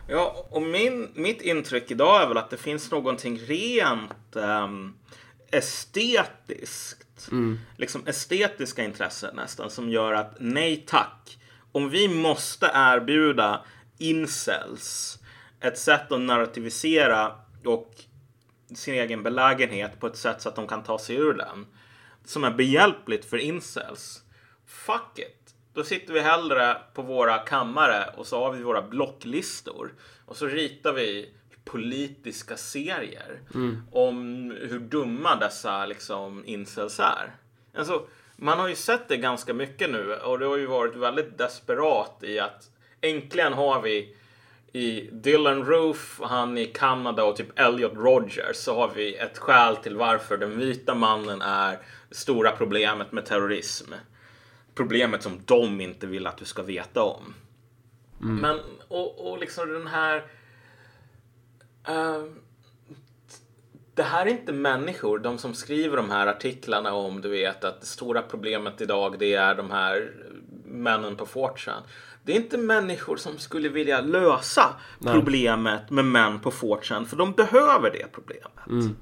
Ja, och mitt intryck idag är väl att det finns någonting rent estetiskt. Mm. Liksom estetiska intressen nästan som gör att nej tack. Om vi måste erbjuda incels ett sätt att narrativisera och sin egen belägenhet på ett sätt så att de kan ta sig ur den. Som är behjälpligt för incels. Fuck it. Då sitter vi hellre på våra kammare och så har vi våra blocklistor. Och så ritar vi politiska serier om hur dumma dessa liksom, incels är. Alltså, man har ju sett det ganska mycket nu och det har ju varit väldigt desperat i att äntligen har vi i Dylan Roof, han i Kanada och typ Elliot Rogers så har vi ett skäl till varför den vita mannen är det stora problemet med terrorism. Problemet som de inte vill att du ska veta om. Mm. Men, och liksom den här... det här är inte människor, de som skriver de här artiklarna om, du vet, att det stora problemet idag det är de här männen på Fortune. Det är inte människor som skulle vilja lösa problemet med män på Fortune, för de behöver det problemet. Mm.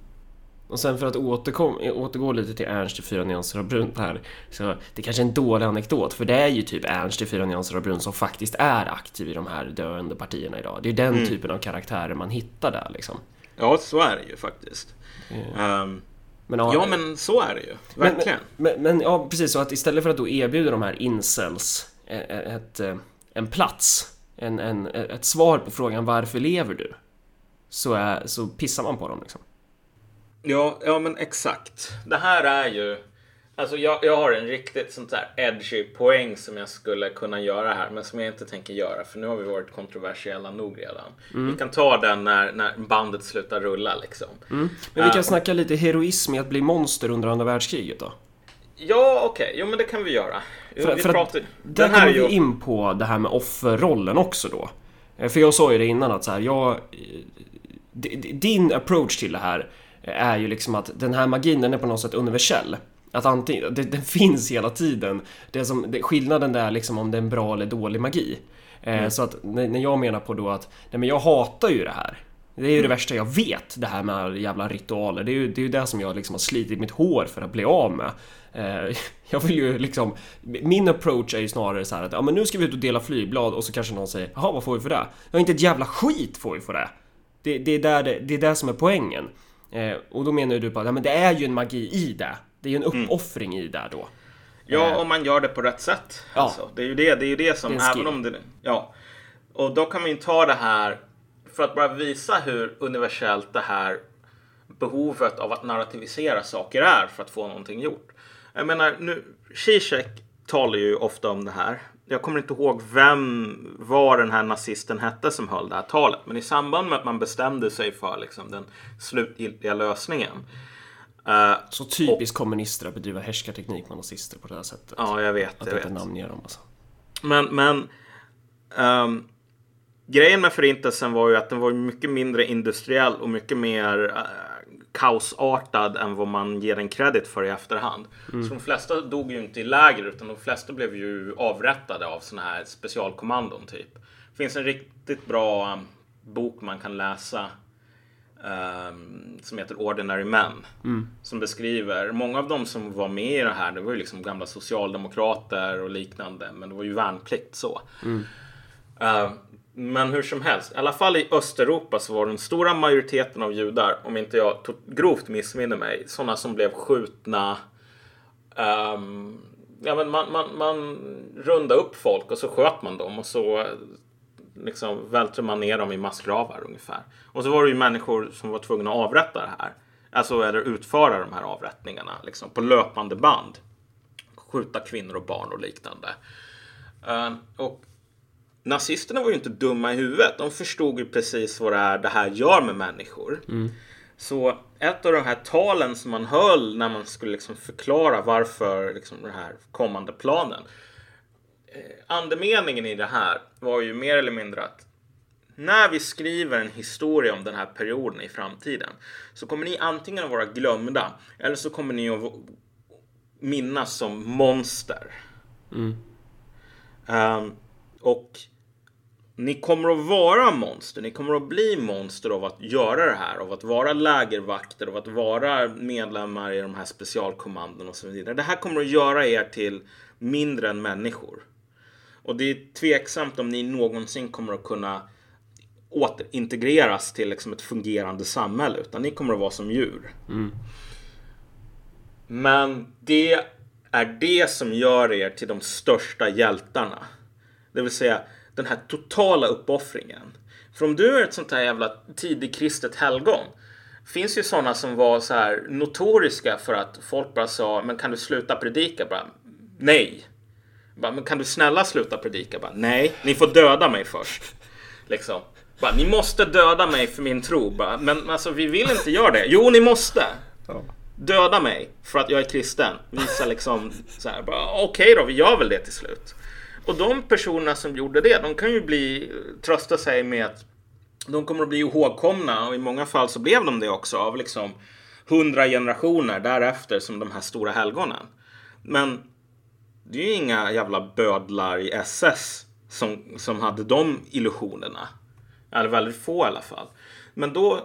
Och sen för att återgå lite till Ernst i 4 nyanser och brunt här, så det kanske är en dålig anekdot, för det är ju typ Ernst i 4 nyanser och brunt som faktiskt är aktiv i de här döende partierna idag. Det är den typen av karaktärer man hittar där liksom. Ja, så är det ju faktiskt. Men så är det ju, verkligen. Men precis, så att istället för att då erbjuda de här incels en plats, ett svar på frågan varför lever du, så pissar man på dem liksom. Ja, men exakt. Det här är ju... Alltså jag har en riktigt sånt där edgy poäng som jag skulle kunna göra här. Men som jag inte tänker göra. För nu har vi varit kontroversiella nog redan. Vi kan ta den när bandet slutar rulla liksom. Men vi kan snacka lite heroism i att bli monster under andra världskriget då. Ja, okej. Jo, men det kan vi göra. Där kommer vi in på det här med offerrollen också då. För jag sa ju det innan att så här, din approach till det här är ju liksom att den här magin, den är på något sätt universell. Att antingen, den finns hela tiden. Skillnaden där liksom om det är en bra eller dålig magi. Så att när jag menar på då att nej, men jag hatar ju det här. Det är ju det värsta jag vet, det här med jävla ritualer. Det är ju det som jag liksom har slitit mitt hår för att bli av med. Jag vill ju liksom... Min approach är ju snarare så här att ja, men nu ska vi ut och dela flygblad och så kanske någon säger jaha, vad får vi för det? Ja, inte ett jävla skit får vi för det. Det är där som är poängen. Och då menar du på att det är ju en magi i det. Det är ju en uppoffring i det då. Ja, om man gör det på rätt sätt. Ja. Alltså, det är ju det som, även om det... Ja. Och då kan vi ta det här för att bara visa hur universellt det här behovet av att narrativisera saker är för att få någonting gjort. Jag menar, nu Zizek talar ju ofta om det här. Jag kommer inte ihåg var den här nazisten hette som höll det här talet. Men i samband med att man bestämde sig för liksom, den slutgiltiga lösningen. Så typiskt kommunister att bedriva härskarteknik med nazister på det här sättet. Ja, jag vet. Att jag inte namnger dem alltså. Men grejen med förintelsen var ju att den var mycket mindre industriell och mycket mer... kaosartad än vad man ger en kredit för i efterhand. Så de flesta dog ju inte i läger utan de flesta blev ju avrättade av såna här specialkommandon typ. Det finns en riktigt bra bok man kan läsa som heter Ordinary Men som beskriver, många av dem som var med i det här, det var ju liksom gamla socialdemokrater och liknande, men det var ju värnplikt så. Men hur som helst, i alla fall i Östeuropa så var den stora majoriteten av judar, om inte jag grovt missminner mig, sådana som blev skjutna. Ja, men man rundade upp folk och så sköt man dem och så liksom välter man ner dem i massgravar ungefär. Och så var det ju människor som var tvungna att avrätta det här. Alltså eller utföra de här avrättningarna liksom, på löpande band. Skjuta kvinnor och barn och liknande. Och nazisterna var ju inte dumma i huvudet. De förstod ju precis vad det här gör med människor. Mm. Så ett av de här talen som man höll när man skulle liksom förklara varför liksom den här kommande planen. Andemeningen i det här var ju mer eller mindre att när vi skriver en historia om den här perioden i framtiden så kommer ni antingen att vara glömda eller så kommer ni att minnas som monster. Mm. Och ni kommer att vara monster. Ni kommer att bli monster av att göra det här. Av att vara lägervakter. Av att vara medlemmar i de här specialkommanden och så vidare. Det här kommer att göra er till mindre än människor. Och det är tveksamt om ni någonsin kommer att kunna återintegreras till liksom ett fungerande samhälle. Utan ni kommer att vara som djur. Mm. Men det är det som gör er till de största hjältarna. Det vill säga den här totala uppoffringen. För om du är ett sånt här jävla tidig kristet helgon. Finns ju sådana som var så här notoriska för att folk bara sa, men kan du sluta predika? Bara, nej. Bara, men kan du snälla sluta predika? Bara, nej, ni får döda mig först. Liksom. Bara, ni måste döda mig för min tro. Bara, men alltså, vi vill inte göra det. Jo, ni måste. Döda mig för att jag är kristen. Visa liksom så här. Okej då, vi gör väl det till slut. Och de personerna som gjorde det, de kan ju trösta sig med att de kommer att bli ihågkomna. Och i många fall så blev de det också av liksom 100 generationer därefter som de här stora helgonen. Men det är ju inga jävla bödlar i SS som hade de illusionerna. Eller väldigt få i alla fall. Men då,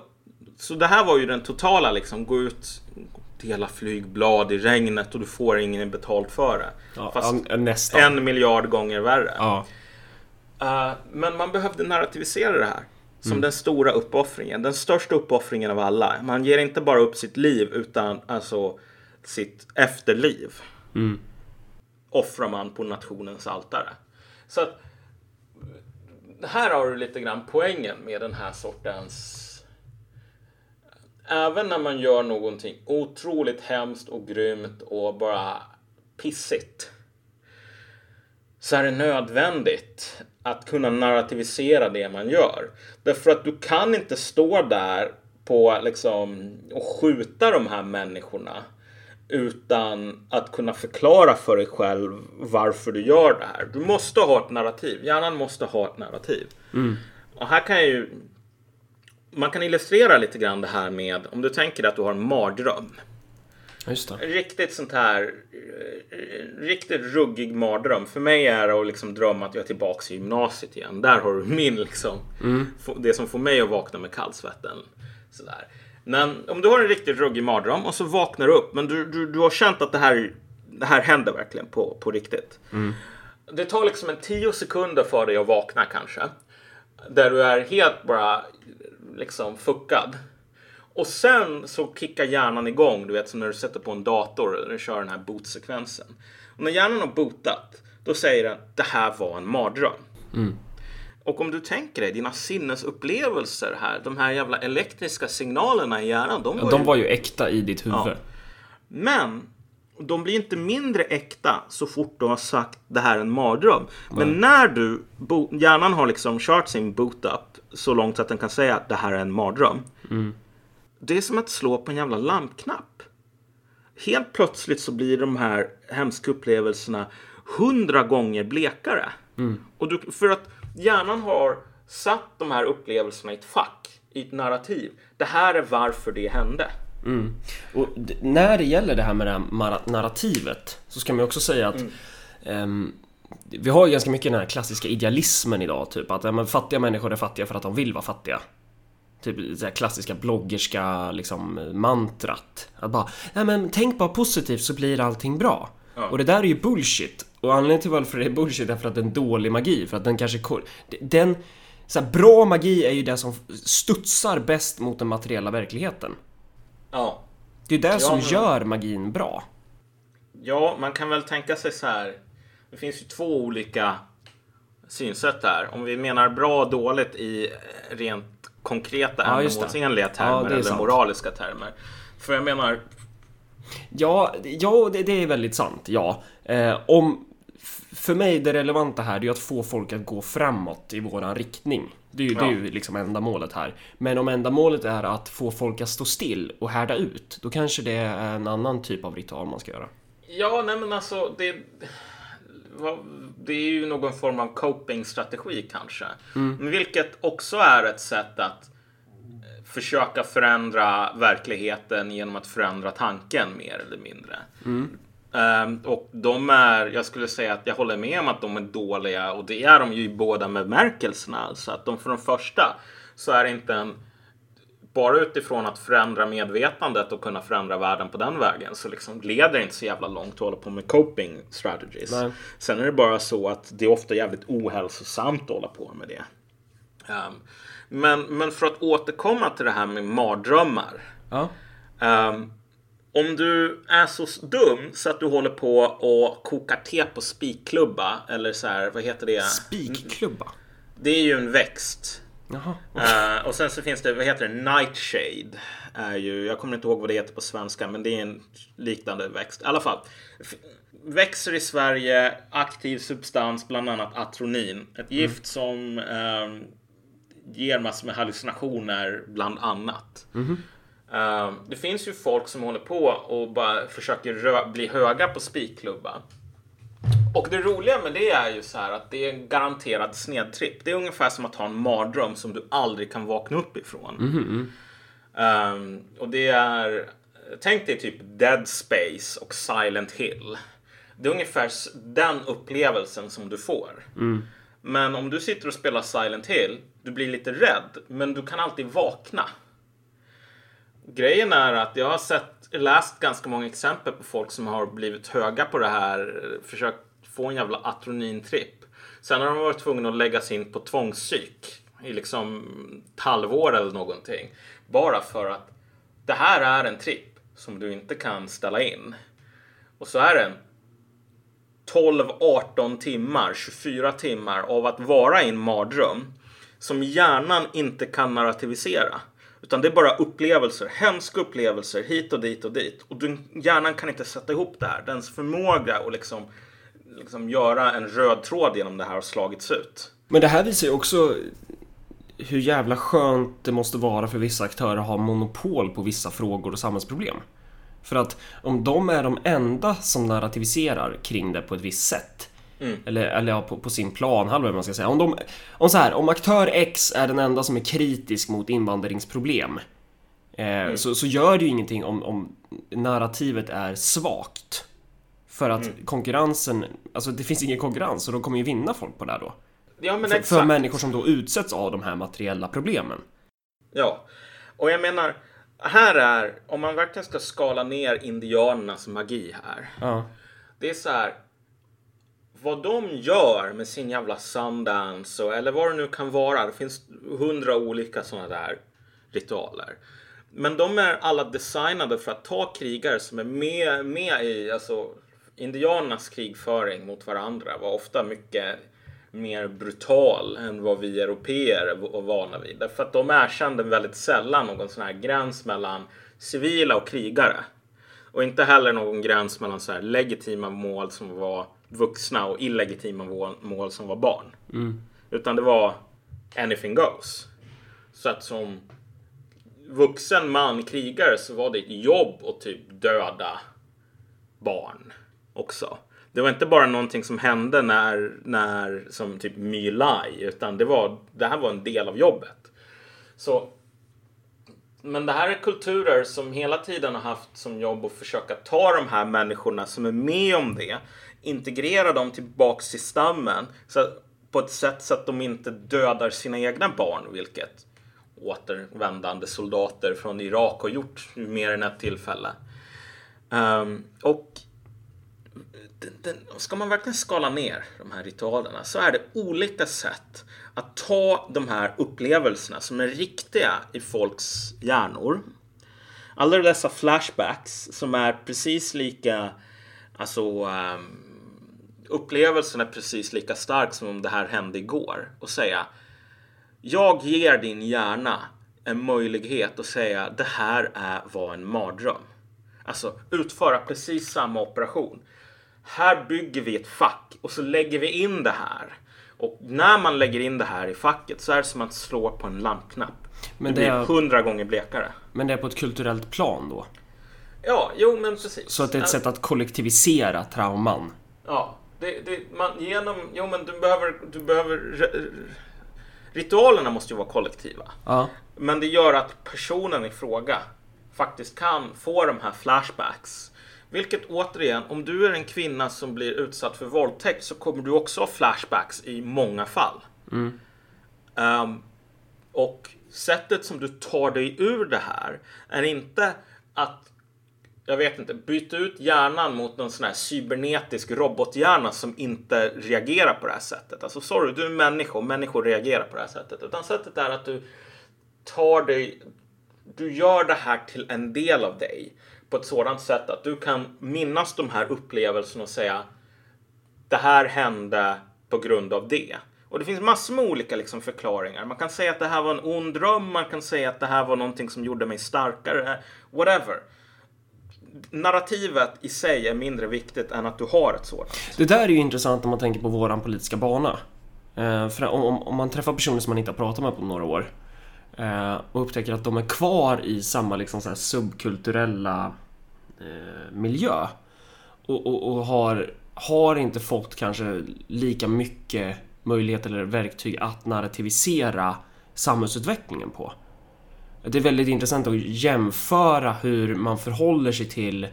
så det här var ju den totala liksom, gå ut, dela flygblad i regnet och du får ingen betalt för det. Ja, fast nästan 1 miljard gånger värre. Ja. Men man behövde narrativisera det här som den stora uppoffringen. Den största uppoffringen av alla. Man ger inte bara upp sitt liv utan alltså sitt efterliv. Mm. Offrar man på nationens altare. Så att här har du lite grann poängen med den här sortens. Även när man gör någonting otroligt hemskt och grymt och bara pissigt, så är det nödvändigt att kunna narrativisera det man gör. Därför att du kan inte stå där på, liksom, och skjuta de här människorna utan att kunna förklara för dig själv varför du gör det här. Du måste ha ett narrativ. Hjärnan måste ha ett narrativ. Mm. Och här kan jag ju... Man kan illustrera lite grann det här med om du tänker dig att du har en mardröm. Just det. Riktigt sånt här riktigt ruggig mardröm. För mig är det att liksom drömma att jag är tillbaka i gymnasiet igen. Där har du min liksom det som får mig att vakna med kallsvetten så där. Men om du har en riktigt ruggig mardröm och så vaknar du upp, men du har känt att det här händer verkligen på riktigt. Mm. Det tar liksom 10 sekunder för dig att vakna kanske. Där du är helt bara liksom fuckad. Och sen så kickar hjärnan igång. Du vet som när du sätter på en dator och du kör den här bootsekvensen. Och när hjärnan har bootat, då säger den, det här var en mardröm. Mm. Och om du tänker dig dina sinnesupplevelser här, de här jävla elektriska signalerna i hjärnan, de var ju äkta i ditt huvud. Ja. Men de blir inte mindre äkta så fort du har sagt det här är en mardröm. Men när du hjärnan har liksom kört sin boot up så långt att den kan säga att det här är en mardröm. Mm. Det är som att slå på en jävla lampknapp. Helt plötsligt så blir de här hemska upplevelserna 100 gånger blekare. Mm. Och för att hjärnan har satt de här upplevelserna i ett fack, i ett narrativ. Det här är varför det hände. Mm. Och när det gäller det här med det här narrativet så ska man också säga att vi har ju ganska mycket den här klassiska idealismen idag, typ att fattiga människor är fattiga för att de vill vara fattiga. Typ det här klassiska bloggerska liksom, mantrat att bara, nej men tänk bara positivt så blir allting bra. Ja. Och det där är ju bullshit. Och anledningen till varför det är bullshit är för att det är en dålig magi. För att den kanske... Den så här, bra magi är ju det som studsar bäst mot den materiella verkligheten. Ja. Det är det som gör magin bra. Ja, man kan väl tänka sig så här. Det finns ju två olika synsätt här. Om vi menar bra och dåligt i rent konkreta ändamålsenliga termer eller sant. Moraliska termer. För jag menar... Ja, det är väldigt sant, ja. För mig det relevanta här är ju att få folk att gå framåt i våran riktning. Det är ju liksom ändamålet här. Men om ändamålet är att få folk att stå still och härda ut, då kanske det är en annan typ av ritual man ska göra. Ja, nej men alltså det är ju någon form av coping-strategi kanske. Mm. Vilket också är ett sätt att försöka förändra verkligheten genom att förändra tanken mer eller mindre. Mm. Och de är, jag skulle säga att jag håller med om att de är dåliga, och det är de ju i båda bemärkelserna. Så att de, för de första så är det inte en, bara utifrån att förändra medvetandet och kunna förändra världen på den vägen, så liksom leder inte så jävla långt att hålla på med coping strategies. Nej. Sen är det bara så att det är ofta jävligt ohälsosamt att hålla på med det. Men för att återkomma till det här med mardrömmar. Ja. Om du är så dum så att du håller på och kokar te på spikklubba, eller så här, vad heter det? Spikklubba? Det är ju en växt. Jaha. Okay. Och sen så finns det, vad heter det? Nightshade är ju, jag kommer inte ihåg vad det heter på svenska, men det är en liknande växt. I alla fall, växer i Sverige aktiv substans, bland annat atronin. Ett gift som ger massor med hallucinationer bland annat. Mm-hmm. Det finns ju folk som håller på och bara försöker bli höga på spikklubba. Och det roliga med det är ju så här att det är en garanterad snedtripp. Det är ungefär som att ha en mardröm som du aldrig kan vakna upp ifrån. Mm-hmm. Och det är, tänk dig typ Dead Space och Silent Hill. Det är ungefär den upplevelsen som du får. Mm. Men om du sitter och spelar Silent Hill, du blir lite rädd, men du kan alltid vakna. Grejen är att jag har läst ganska många exempel på folk som har blivit höga på det här, försökt få en jävla atronintripp. Sen har de varit tvungna att läggas in på tvångspsyk i liksom halvår eller någonting. Bara för att det här är en tripp som du inte kan ställa in. Och så är den 12-18 timmar, 24 timmar av att vara i en mardröm som hjärnan inte kan narrativisera. Utan det är bara upplevelser, hemska upplevelser, hit och dit och dit. Och hjärnan kan inte sätta ihop det här. Dens förmåga att liksom göra en röd tråd genom det här har slagits ut. Men det här visar ju också hur jävla skönt det måste vara för vissa aktörer att ha monopol på vissa frågor och samhällsproblem. För att om de är de enda som narrativiserar kring det på ett visst sätt... Mm. Eller på sin plan, halva man ska säga. Om aktör X är den enda som är kritisk mot invandringsproblem, så gör det ju ingenting om narrativet är svagt. För att konkurrensen, alltså det finns ingen konkurrens, och de kommer ju vinna folk på det här då. Ja, men för människor som då utsätts av de här materiella problemen. Ja, och jag menar, här är, om man verkligen ska skala ner indianernas magi här. Ja. Det är så här. Vad de gör med sin jävla Sundance, eller vad det nu kan vara. Det finns 100 olika sådana där ritualer. Men de är alla designade för att ta krigare som är med i, alltså, indianernas krigföring mot varandra var ofta mycket mer brutal än vad vi europeer var vana vid. Därför att de erkände väldigt sällan någon sån här gräns mellan civila och krigare. Och inte heller någon gräns mellan så här legitima mål som var vuxna och illegitima mål som var barn. Mm. Utan det var anything goes. Så att som vuxen man krigare så var det ett jobb att typ döda barn också. Det var inte bara någonting som hände när som typ My Lai, utan det här var en del av jobbet. Så, men det här är kulturer som hela tiden har haft som jobb att försöka ta de här människorna som är med om det, integrera dem tillbaks till stammen så på ett sätt så att de inte dödar sina egna barn, vilket återvändande soldater från Irak har gjort mer än ett tillfälle. Och ska man verkligen skala ner de här ritualerna, så är det olika sätt att ta de här upplevelserna som är riktiga i folks hjärnor. Alla dessa flashbacks som är precis lika, alltså upplevelsen är precis lika stark som om det här hände igår, och säga, jag ger din hjärna en möjlighet att säga, det här var en mardröm. Alltså utföra precis samma operation. Här bygger vi ett fack och så lägger vi in det här. Och när man lägger in det här i facket så är det som att slå på en lampknapp. Men det blir 100 gånger blekare. Men det är på ett kulturellt plan då? Ja, jo men precis. Så att det är ett sätt att kollektivisera trauman? Ja, men du behöver ritualerna måste ju vara kollektiva. Ja. Men det gör att personen i fråga faktiskt kan få de här flashbacks. Vilket återigen, om du är en kvinna som blir utsatt för våldtäkt, så kommer du också ha flashbacks i många fall. Mm. Och sättet som du tar dig ur det här är inte att, jag vet inte, byta ut hjärnan mot någon sån här cybernetisk robothjärna som inte reagerar på det här sättet. Alltså sorry, du är en människa och människor reagerar på det här sättet. Utan sättet är att du gör det här till en del av dig på ett sådant sätt att du kan minnas de här upplevelserna och säga, det här hände på grund av det. Och det finns massor med olika liksom förklaringar. Man kan säga att det här var en ond dröm. Man kan säga att det här var någonting som gjorde mig starkare. Whatever. Narrativet i sig är mindre viktigt än att du har ett sådant. Det där är ju intressant när man tänker på våran politiska bana. För om man träffar personer som man inte har pratat med på några år och upptäcker att de är kvar i samma liksom så här subkulturella miljö och har inte fått kanske lika mycket möjlighet eller verktyg att narrativisera samhällsutvecklingen på. Det är väldigt intressant att jämföra hur man förhåller sig till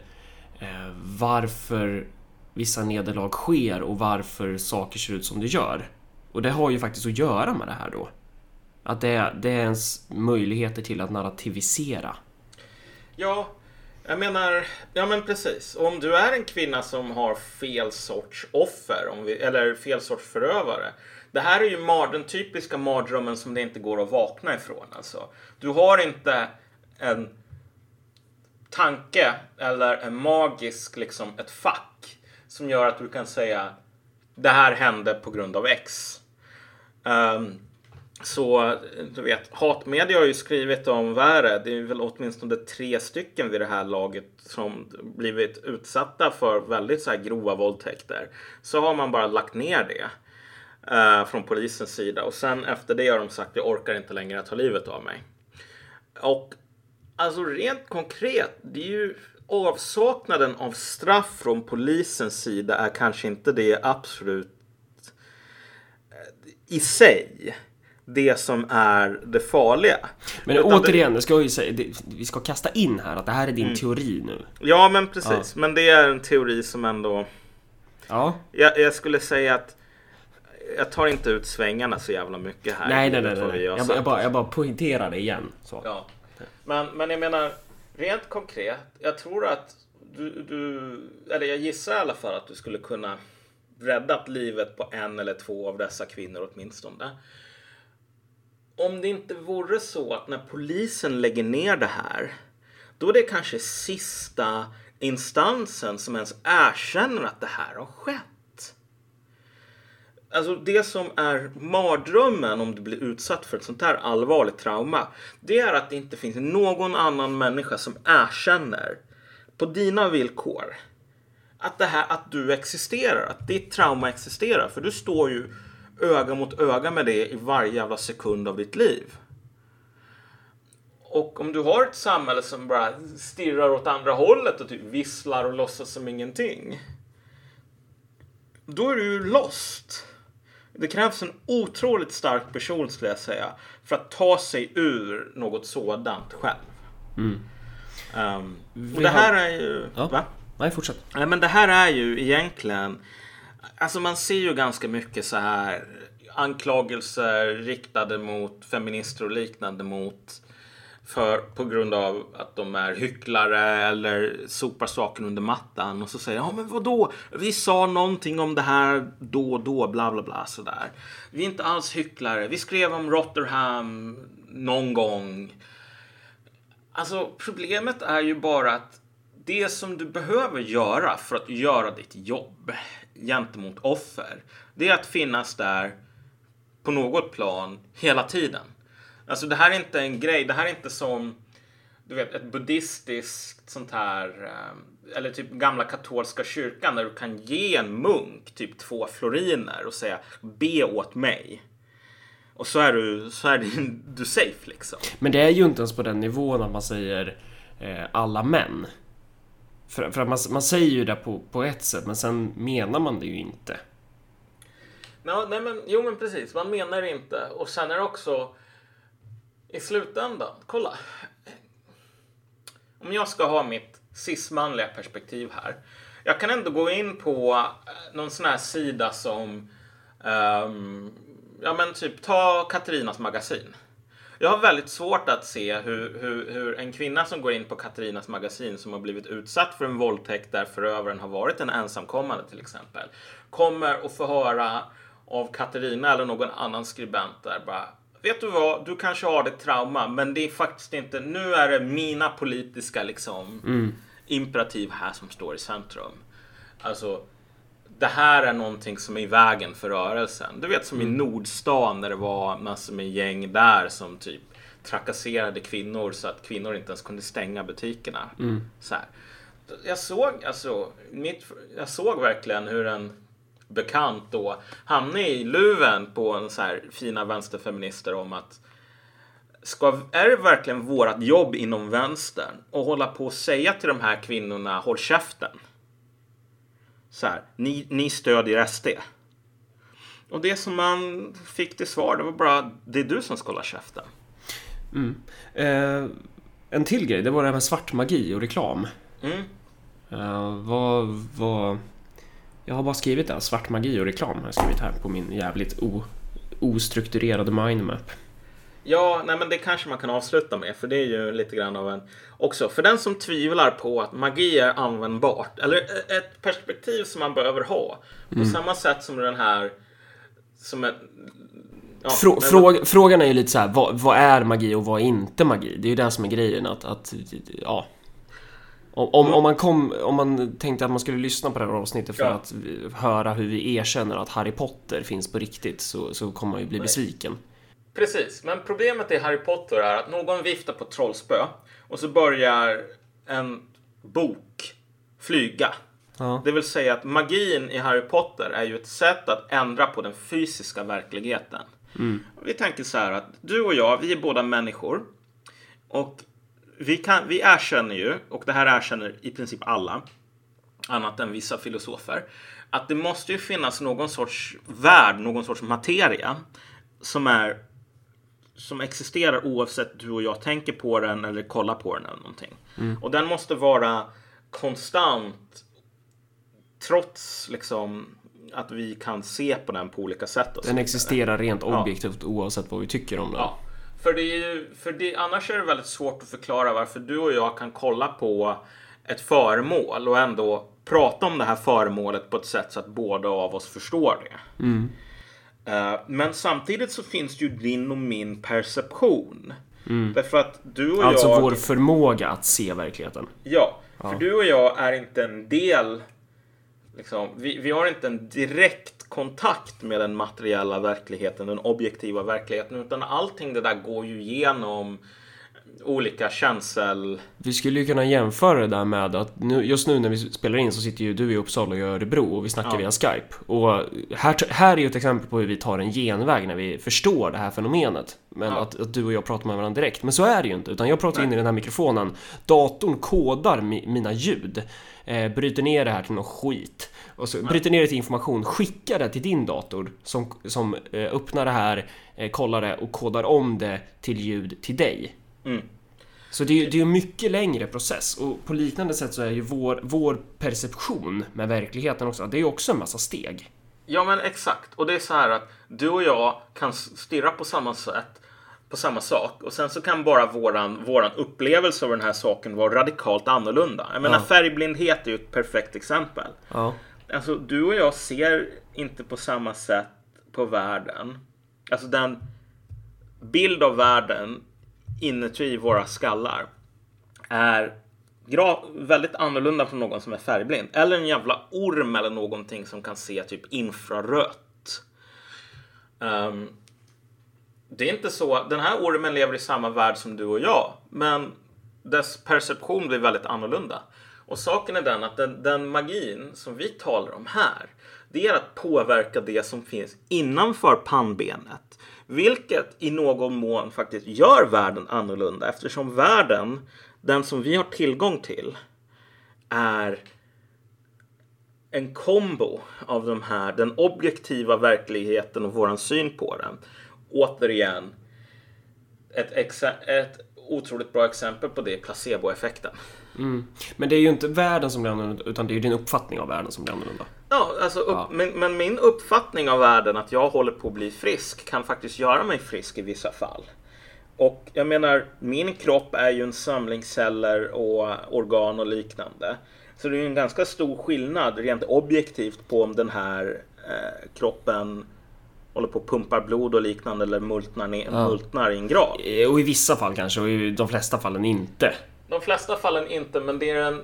varför vissa nederlag sker och varför saker ser ut som det gör. Och det har ju faktiskt att göra med det här då. Att det är ens möjligheter till att narrativisera. Ja, jag menar, ja men precis. Om du är en kvinna som har fel sorts offer, eller fel sorts förövare. Det här är ju den typiska mardrömmen som det inte går att vakna ifrån. Alltså. Du har inte en tanke eller en magisk, liksom ett fack som gör att du kan säga, det här hände på grund av X. Så du vet, hatmedia har ju skrivit om värre. Det är väl åtminstone 3 stycken vid det här laget som blivit utsatta för väldigt så här grova våldtäkter. Så har man bara lagt ner det från polisens sida. Och sen efter det har de sagt, jag orkar inte längre att ta livet av mig. Och alltså rent konkret, det är ju avsaknaden av straff från polisens sida är kanske inte det absolut i sig det som är det farliga. Men utan återigen, vi ska kasta in här att det här är din teori nu. Ja, men precis. Ja. Men det är en teori som ändå... Ja. Jag skulle säga att jag tar inte ut svängarna så jävla mycket här. Nej. Jag bara poängterar det igen. Så. Ja. Men jag menar, rent konkret, jag tror att eller jag gissar i alla fall att du skulle kunna räddat livet på 1 eller 2 av dessa kvinnor åtminstone. Om det inte vore så att när polisen lägger ner det här, då är det kanske sista instansen som ens erkänner att det här har skett. Alltså det som är mardrömmen om du blir utsatt för ett sånt här allvarligt trauma, det är att det inte finns någon annan människa som erkänner på dina villkor att du existerar, att ditt trauma existerar. För du står ju öga mot öga med det i varje jävla sekund av ditt liv. Och om du har ett samhälle som bara stirrar åt andra hållet och typ visslar och låtsas som ingenting, då är du ju lost. Det krävs en otroligt stark person, skulle jag säga, för att ta sig ur något sådant själv. Och det här är ju... Ja. Va? Nej, fortsätt. Nej, men det här är ju egentligen... Alltså man ser ju ganska mycket så här anklagelser riktade mot feminister och liknande mot på grund av att de är hycklare eller sopar saken under mattan. Och så säger de, ja men vadå? Vi sa någonting om det här då, bla bla bla, sådär. Vi är inte alls hycklare. Vi skrev om Rotherham någon gång. Alltså problemet är ju bara att det som du behöver göra för att göra ditt jobb gentemot offer, det är att finnas där på något plan hela tiden. Alltså det här är inte en grej, det här är inte som du vet ett buddhistiskt sånt här, eller typ gamla katolska kyrkan där du kan ge en munk typ 2 floriner och säga be åt mig. Och så är du safe liksom. Men det är ju inte ens på den nivån att man säger alla män. För att man säger ju det på ett sätt, men sen menar man det ju inte. Nej men precis, man menar det inte. Och sen är det också i slutändan, kolla. Om jag ska ha mitt cis-manliga perspektiv här. Jag kan ändå gå in på någon sån här sida som ja men typ, ta Katarinas magasin. Jag har väldigt svårt att se hur en kvinna som går in på Katarinas magasin som har blivit utsatt för en våldtäkt där förövaren har varit en ensamkommande till exempel, kommer att få höra av Katarina eller någon annan skribent där bara, vet du vad, du kanske har ditt trauma, men det är faktiskt inte, nu är det mina politiska liksom imperativ här som står i centrum. Alltså det här är någonting som är i vägen för rörelsen. Du vet som i Nordstan när det var massor med gäng där som typ trakasserade kvinnor så att kvinnor inte ens kunde stänga butikerna. Mm. Så här. Jag såg verkligen hur en bekant då hamnade i luven på en så här fina vänsterfeminister om att är det verkligen vårat jobb inom vänstern att hålla på och säga till de här kvinnorna håll käften? Så här, ni stödjer SD. Och det som man fick till svar, det var bara, det är du som ska hålla käften. En till grej, det var det här med svart magi och reklam. Jag har bara skrivit det här, svart magi och reklam har jag skrivit här på min jävligt ostrukturerade mindmap. Ja, nej men det kanske man kan avsluta med, för det är ju lite grann av en också, för den som tvivlar på att magi är användbart, eller ett perspektiv som man behöver ha på samma sätt som den här som en, ja, frågan är ju lite så här, vad är magi och vad är inte magi? Det är ju det som är grejen att ja. Om man tänkte att man skulle lyssna på det här avsnittet för att höra hur vi erkänner att Harry Potter finns på riktigt, så kommer man ju bli besviken. Precis, men problemet i Harry Potter är att någon viftar på ett trollspö och så börjar en bok flyga. Ja. Det vill säga att magin i Harry Potter är ju ett sätt att ändra på den fysiska verkligheten. Vi tänker så här att du och jag, vi är båda människor. Och vi erkänner ju, och det här erkänner i princip alla, annat än vissa filosofer, att det måste ju finnas någon sorts värld, någon sorts materia som existerar oavsett du och jag tänker på den eller kollar på den eller någonting. Och den måste vara konstant trots liksom att vi kan se på den på olika sätt. Den existerar rent objektivt oavsett vad vi tycker om den. Ja. För annars är det väldigt svårt att förklara varför du och jag kan kolla på ett föremål och ändå prata om det här föremålet på ett sätt så att båda av oss förstår det. Men samtidigt så finns det ju din och min perception. Därför att du och alltså jag, vår förmåga att se verkligheten. Ja, för du och jag är inte en del liksom, vi har inte en direkt kontakt med den materiella verkligheten, den objektiva verkligheten, utan allting det där går ju igenom olika känsel. Vi skulle ju kunna jämföra det där med att just nu när vi spelar in så sitter ju du i Uppsala och jag i Örebro och vi snackar via Skype. Och här är ju ett exempel på hur vi tar en genväg när vi förstår det här fenomenet. Men att du och jag pratar med varandra direkt. Men så är det ju inte, utan jag pratar in i den här mikrofonen. Datorn kodar mina ljud, bryter ner det här till någon skit och så bryter ner det till information, skickar det till din dator som öppnar det här, kollar det och kodar om det till ljud till dig. Så det är ju mycket längre process. Och på liknande sätt så är ju vår perception med verkligheten också, det är också en massa steg. Ja men exakt, och det är så här att du och jag kan stirra på samma sätt på samma sak. Och sen så kan bara våran upplevelse av den här saken vara radikalt annorlunda. Jag menar, färgblindhet är ju ett perfekt exempel. Ja. Alltså, du och jag ser inte på samma sätt på världen. Alltså, den bild av världen inuti våra skallar är väldigt annorlunda från någon som är färgblind. Eller en jävla orm eller någonting som kan se typ infrarött. Det är inte så. Den här ormen lever i samma värld som du och jag, men dess perception blir väldigt annorlunda. Och saken är den att den magin som vi talar om här, det är att påverka det som finns innanför pannbenet. Vilket i någon mån faktiskt gör världen annorlunda, eftersom världen, den som vi har tillgång till, är en kombo av de här, den objektiva verkligheten och våran syn på den. Återigen, ett otroligt bra exempel på det är placeboeffekten. Mm. Men det är ju inte världen som blir annorlunda, utan det är ju din uppfattning av världen som blir annorlunda. Ja, alltså, men min uppfattning av världen, att jag håller på att bli frisk, kan faktiskt göra mig frisk i vissa fall. Och jag menar, min kropp är ju en samling celler och organ och liknande. Så det är ju en ganska stor skillnad rent objektivt på om den här kroppen håller på att pumpar blod och liknande, eller multnar i en grav. Och i vissa fall kanske, och i de flesta fallen inte. De flesta fallen inte, men det är en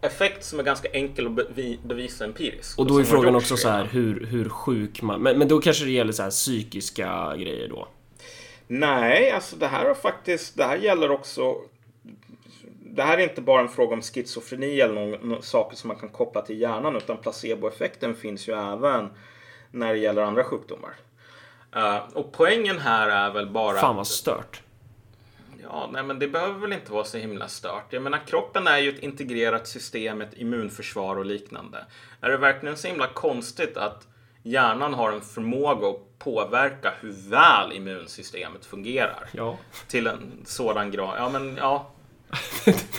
effekt som är ganska enkel att bevisa empiriskt. Och då är frågan också så här, hur sjuk man... Men då kanske det gäller så här psykiska grejer då? Nej, alltså det här gäller också... Det här är inte bara en fråga om schizofreni eller någon saker som man kan koppla till hjärnan, utan placeboeffekten finns ju även när det gäller andra sjukdomar. Och poängen här är väl bara... Fan vad stört. Ja, nej, men det behöver väl inte vara så himla stört. Jag menar, kroppen är ju ett integrerat system, ett immunförsvar och liknande. Är det verkligen så himla konstigt att hjärnan har en förmåga att påverka hur väl immunsystemet fungerar? Ja. Till en sådan grad. Ja, men ja.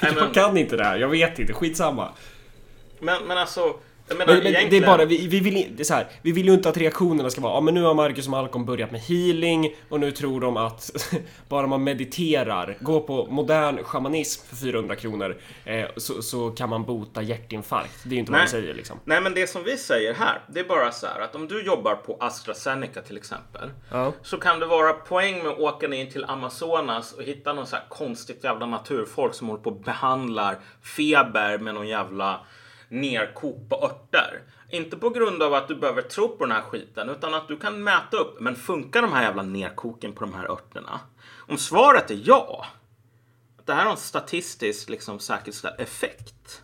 Jag kan inte det här, jag vet inte, skitsamma. Men alltså... Men det är bara, vi vill ju inte att reaktionerna ska vara, ja, men nu har Marcus och Malcolm börjat med healing och nu tror de att bara man mediterar, går på modern shamanism för 400 kronor, så kan man bota hjärtinfarkt. Det är ju inte vad vi säger liksom. Nej, men det som vi säger här, det är bara så här att om du jobbar på AstraZeneca till exempel, så kan det vara poäng med att åka ner till Amazonas och hitta någon så här konstigt jävla naturfolk som håller på och behandlar feber med någon jävla nerkopa örter. Inte på grund av att du behöver tro på den här skiten, utan att du kan mäta upp, men funkar de här jävla nerkoken på de här örterna? Om svaret är ja, att det här har en statistiskt liksom säkerställd effekt,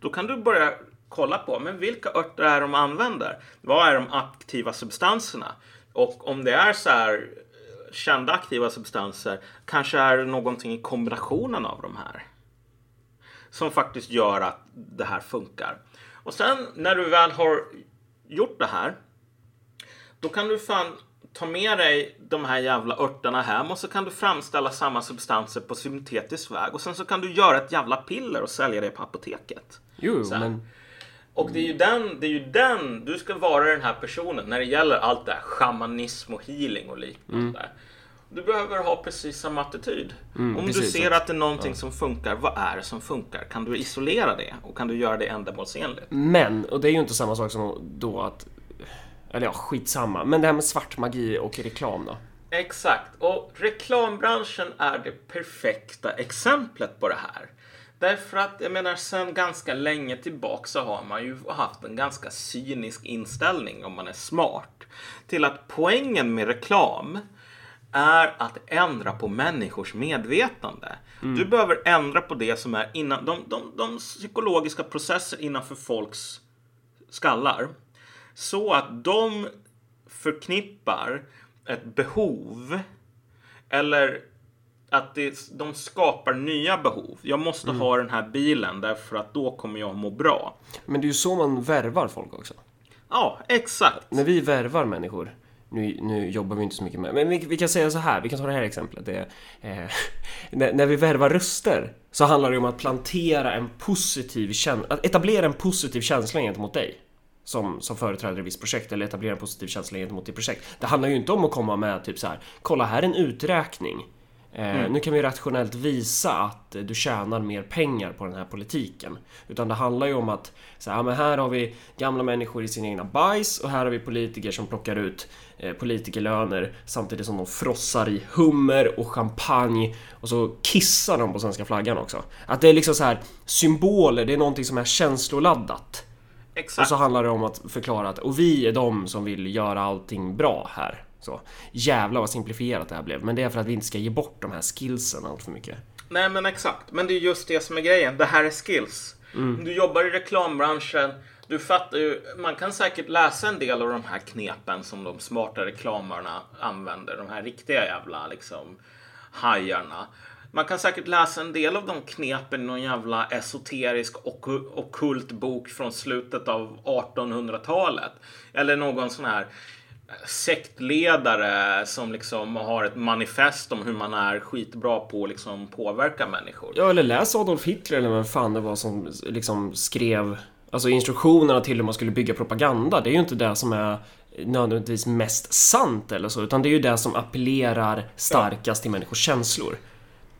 då kan du börja kolla på, men vilka örter är de använder? Vad är de aktiva substanserna? Och om det är så här kända aktiva substanser, kanske är det någonting i kombinationen av de här som faktiskt gör att det här funkar. Och sen när du väl har gjort det här, då kan du fan ta med dig de här jävla örterna hem, och så kan du framställa samma substanser på syntetisk väg. Och sen så kan du göra ett jävla piller och sälja det på apoteket. Jo, men... Och det är ju den du ska vara, den här personen, när det gäller allt det här shamanism och healing och liknande. Mm. Du behöver ha precis samma attityd. Om precis, du ser att det är någonting som funkar, vad är det som funkar? Kan du isolera det? Och kan du göra det ändamålsenligt? Men, och det är ju inte samma sak som då att... Eller ja, skitsamma. Men det här med svart magi och reklam då? Exakt. Och reklambranschen är det perfekta exemplet på det här. Därför att, jag menar, sedan ganska länge tillbaka så har man ju haft en ganska cynisk inställning, om man är smart, till att poängen med reklam är att ändra på människors medvetande. Du behöver ändra på det som är innan de psykologiska processer innanför folks skallar, så att de förknippar ett behov, eller att de skapar nya behov. Jag måste ha den här bilen därför att då kommer jag må bra. Men det är ju så man värvar folk också. Ja, exakt. När vi värvar människor... Nu jobbar vi inte så mycket med, men vi kan säga så här, vi kan ta det här exemplet. Det är, när vi värvar röster, så handlar det om att plantera en positiv känsla, att etablera en positiv känsla gentemot dig. som företräder ett visst projekt eller etablerar en positiv känsla gentemot det projekt. Det handlar ju inte om att komma med typ så här, kolla här är en uträkning. Nu kan vi rationellt visa att du tjänar mer pengar på den här politiken. Utan det handlar ju om att så här, men här har vi gamla människor i sina egna bajs, och här har vi politiker som plockar ut politikerlöner samtidigt som de frossar i hummer och champagne, och så kissar de på svenska flaggan också. Att det är liksom så här, symboler, det är någonting som är känsloladdat. Exakt. Och så handlar det om att förklara att, och vi är de som vill göra allting bra här. Så, jävla vad simplifierat det här blev. Men det är för att vi inte ska ge bort de här skillsen allt för mycket. Nej men exakt. Men det är just det som är grejen, det här är skills. Du jobbar i reklambranschen, du fattar ju, man kan säkert läsa en del av de här knepen som de smarta reklamarna använder, de här riktiga jävla liksom hajarna. Man kan säkert läsa en del av de knepen i någon jävla esoterisk och ockult bok från slutet av 1800-talet, eller någon sån här sektledare som liksom har ett manifest om hur man är skitbra på att liksom påverka människor. Ja, eller läs Adolf Hitler eller vem fan det var som liksom skrev, alltså instruktionerna till hur man skulle bygga propaganda. Det är ju inte det som är nödvändigtvis mest sant eller så, utan det är ju det som appellerar starkast till människors känslor.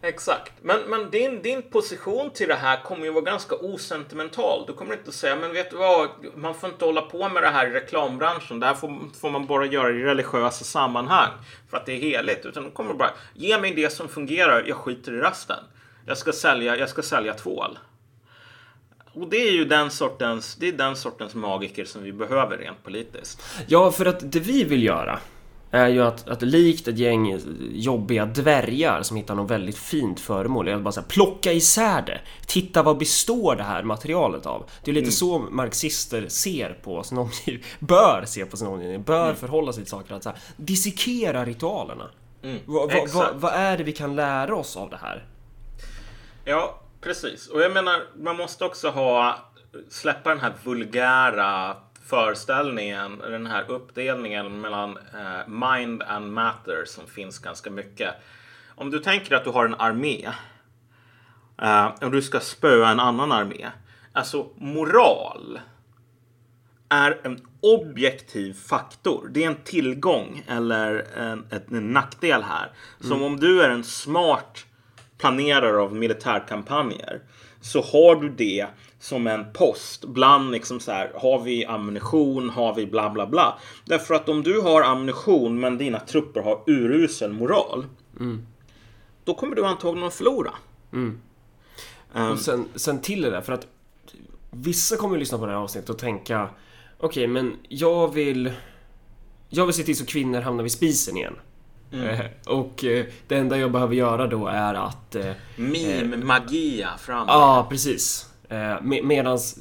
Exakt, men din position till det här kommer ju vara ganska osentimental. Du kommer inte att säga, men vet du vad, man får inte hålla på med det här i reklambranschen, det här får man bara göra i religiösa sammanhang för att det är heligt. Utan du kommer bara, ge mig det som fungerar, jag skiter i resten. Jag ska sälja tvål. Och det är ju den sortens magiker som vi behöver rent politiskt. Ja, för att det vi vill göra är ju att likt ett gäng jobbiga dvärgar som hittar något väldigt fint föremål, jag bara så här, plocka isär det, titta vad består det här materialet av. Det är lite så marxister ser på sin omgivning, bör se på sin omgivning, bör förhålla sig till saker, att så här, dissekera ritualerna. Vad är det vi kan lära oss av det här? Ja, precis. Och jag menar, man måste också släppa den här vulgära föreställningen, den här uppdelningen mellan mind and matter som finns ganska mycket. Om du tänker att du har en armé och du ska spöa en annan armé, alltså moral är en objektiv faktor. Det är en tillgång eller en nackdel här. Som om du är en smart planerare av militärkampanjer, så har du det som en post bland liksom så här, har vi ammunition, har vi bla bla bla. Därför att om du har ammunition men dina trupper har urusel moral, då kommer du antagligen att förlora. Och sen till det där, för att vissa kommer att lyssna på det här avsnittet och tänka, okej, men jag vill se till så kvinnor hamnar vid spisen igen. Och det enda jag behöver göra då är att magia fram. Ja, precis. Medans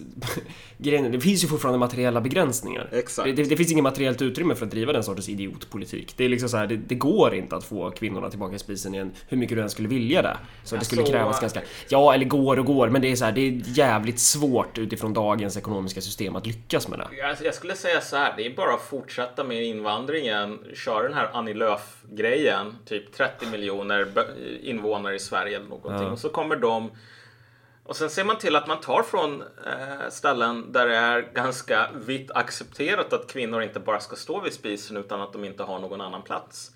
det finns ju fortfarande materiella begränsningar. Det finns inget materiellt utrymme för att driva den sortens idiotpolitik. Det är liksom så här, det går inte att få kvinnorna tillbaka i spisen igen hur mycket du än skulle vilja det. Så det skulle krävas ganska, eller går, men det är så här, det är jävligt svårt utifrån dagens ekonomiska system att lyckas med det. Jag skulle säga så här, det är bara att fortsätta med invandringen, köra den här Annie Lööf-grejen, typ 30 miljoner invånare i Sverige eller någonting, och så kommer de. Och sen ser man till att man tar från ställen där det är ganska vitt accepterat att kvinnor inte bara ska stå vid spisen utan att de inte har någon annan plats.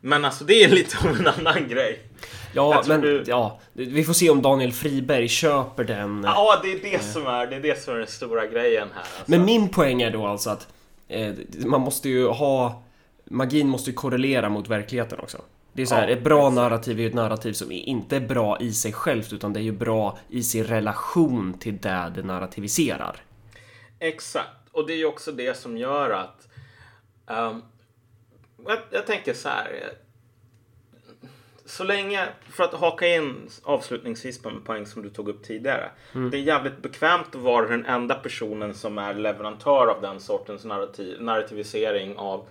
Men alltså det är lite av en annan grej. Ja, men vi får se om Daniel Friberg köper den. Ja, det är det som är den stora grejen här. Alltså. Men min poäng är då alltså att man måste ju magin måste ju korrelera mot verkligheten också. Det är så här, ett bra narrativ är ju ett narrativ som inte är bra i sig självt, utan det är ju bra i sin relation till där det narrativiserar. Exakt, och det är ju också det som gör att jag tänker så här, så länge, för att haka in avslutningsvis på en poäng som du tog upp tidigare, det är jävligt bekvämt att vara den enda personen som är leverantör av den sortens narrativisering av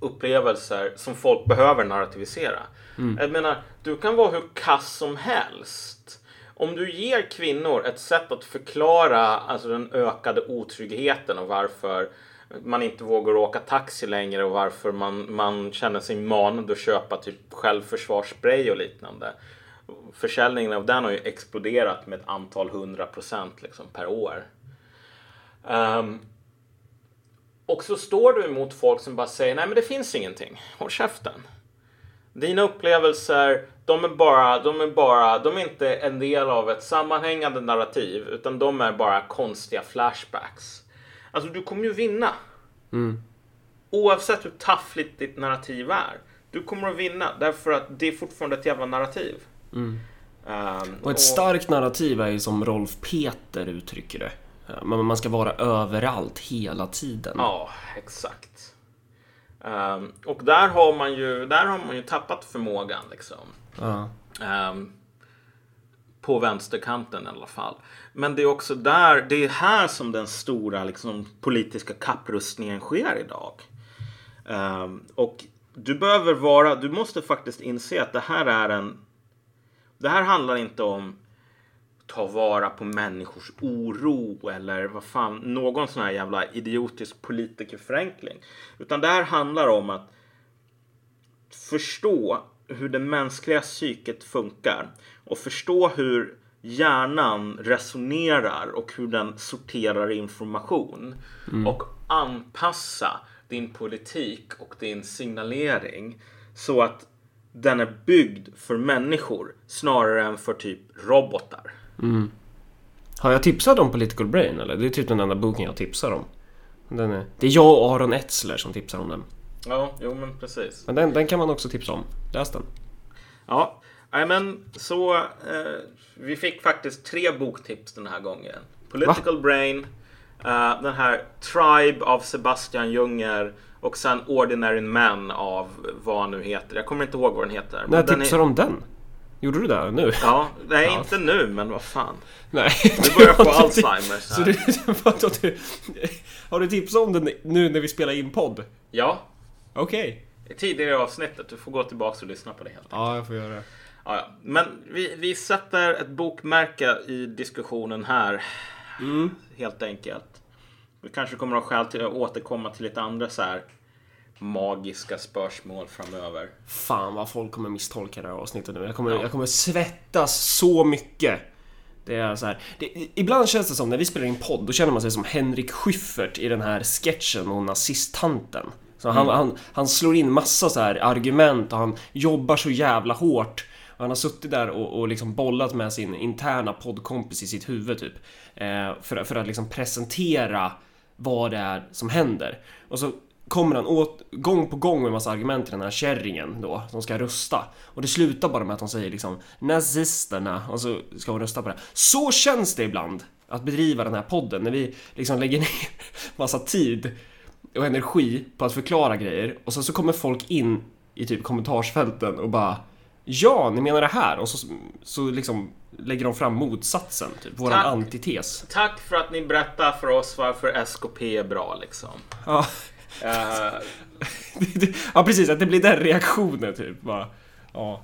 upplevelser som folk behöver narrativisera. Jag menar, du kan vara hur kass som helst. Om du ger kvinnor ett sätt att förklara alltså den ökade otryggheten och varför man inte vågar åka taxi längre och varför man känner sig manad att köpa typ självförsvarsspray och liknande. Försäljningen av den har ju exploderat med ett antal 100% liksom per år. Och så står du emot folk som bara säger nej men det finns ingenting. Håll käften. Dina upplevelser, de är inte en del av ett sammanhängande narrativ, utan de är bara konstiga flashbacks. Alltså du kommer ju vinna. Mm. Oavsett hur taffligt ditt narrativ är. Du kommer att vinna därför att det är fortfarande ett jävla narrativ. Mm. Och ett starkt narrativ är ju som Rolf Peter uttrycker det. Man ska vara överallt hela tiden. Ja, exakt. Och där har man ju tappat förmågan liksom. På vänsterkanten i alla fall. Men det är också det är här som den stora liksom, politiska kapprustningen sker idag. Och du måste faktiskt inse att det här handlar inte om ta vara på människors oro eller vad fan, någon sån här jävla idiotisk politikerförenkling. Utan det här handlar om att förstå hur det mänskliga psyket funkar och förstå hur hjärnan resonerar och hur den sorterar information och anpassa din politik och din signalering så att den är byggd för människor snarare än för typ robotar. Mm. Har jag tipsat om Political Brain eller? Det är typ den enda boken jag tipsar om. Det är jag och Aron Etzler som tipsar om den. Ja, jo men precis. Men den kan man också tipsa om. Läs den. Ja, men så vi fick faktiskt 3 boktips den här gången. Political Brain, den här Tribe av Sebastian Junger och sen Ordinary Men av vad han nu heter. Jag kommer inte ihåg vad den heter. Nej, jag tipsar om den. Gjorde du det nu? Ja, nej inte nu, men vad fan. Nej, du börjar få Alzheimer. Så har du tipsat om den nu när vi spelar in podd? Ja. Okej. Okay. Tidigare avsnittet, du får gå tillbaka och lyssna på det helt enkelt. Ja, jag får göra det. Ja. Men vi sätter ett bokmärke i diskussionen här. Mm. Helt enkelt. Vi kanske kommer att ha skäl till att återkomma till lite andra så här magiska spörsmål framöver. Fan vad folk kommer misstolka det här avsnittet nu. Jag kommer svettas så mycket. Det är så här. Ibland känns det som när vi spelar in podd, då känner man sig som Henrik Schyffert i den här sketchen om nazisttanten. Så han slår in massa så här argument och han jobbar så jävla hårt. Och han har suttit där och liksom bollat med sin interna poddkompis i sitt huvud typ. För att liksom presentera vad det är som händer. Och så kommer han åt gång på gång med en massa argument till den här kärringen då som ska rösta. Och det slutar bara med att de säger liksom nazisterna och så ska hon rösta på det. Så känns det ibland att bedriva den här podden när vi liksom lägger ner massa tid och energi på att förklara grejer och sen så kommer folk in i typ kommentarsfälten och bara ja, ni menar det här. Och så liksom lägger de fram motsatsen typ, våran antites. Tack för att ni berättar för oss varför SKP är bra liksom. Ja. Ja precis, att det blir den reaktionen typ. Bara, ja.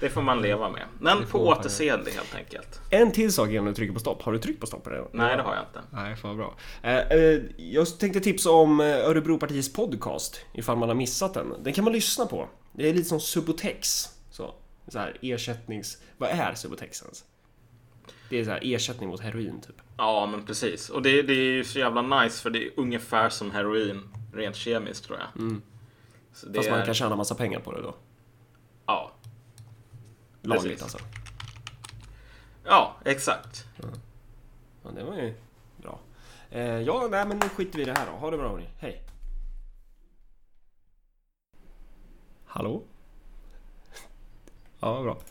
Det får man leva med. Men på återseende helt enkelt. En till sak innan du trycker på stopp. Har du tryckt på stopp på det? Nej, det har jag inte. Nej, fan bra. Jag tänkte tipsa om Örebropartiets podcast, ifall man har missat den. Den kan man lyssna på. Det är lite som Subotex. Så här ersättnings... Vad är Subotex ens? Det är så här ersättning mot heroin typ. Ja, men precis. Och det är ju så jävla nice för det är ungefär som heroin rent kemiskt tror jag. Mm. Så det fast man kan tjäna massa pengar på det då. Ja. Lagligt precis. Alltså. Ja, exakt. Ja, det var ju bra. Ja, nej men nu skiter vi i det här då. Ha det bra hörni. Hej. Hallå? Ja, bra.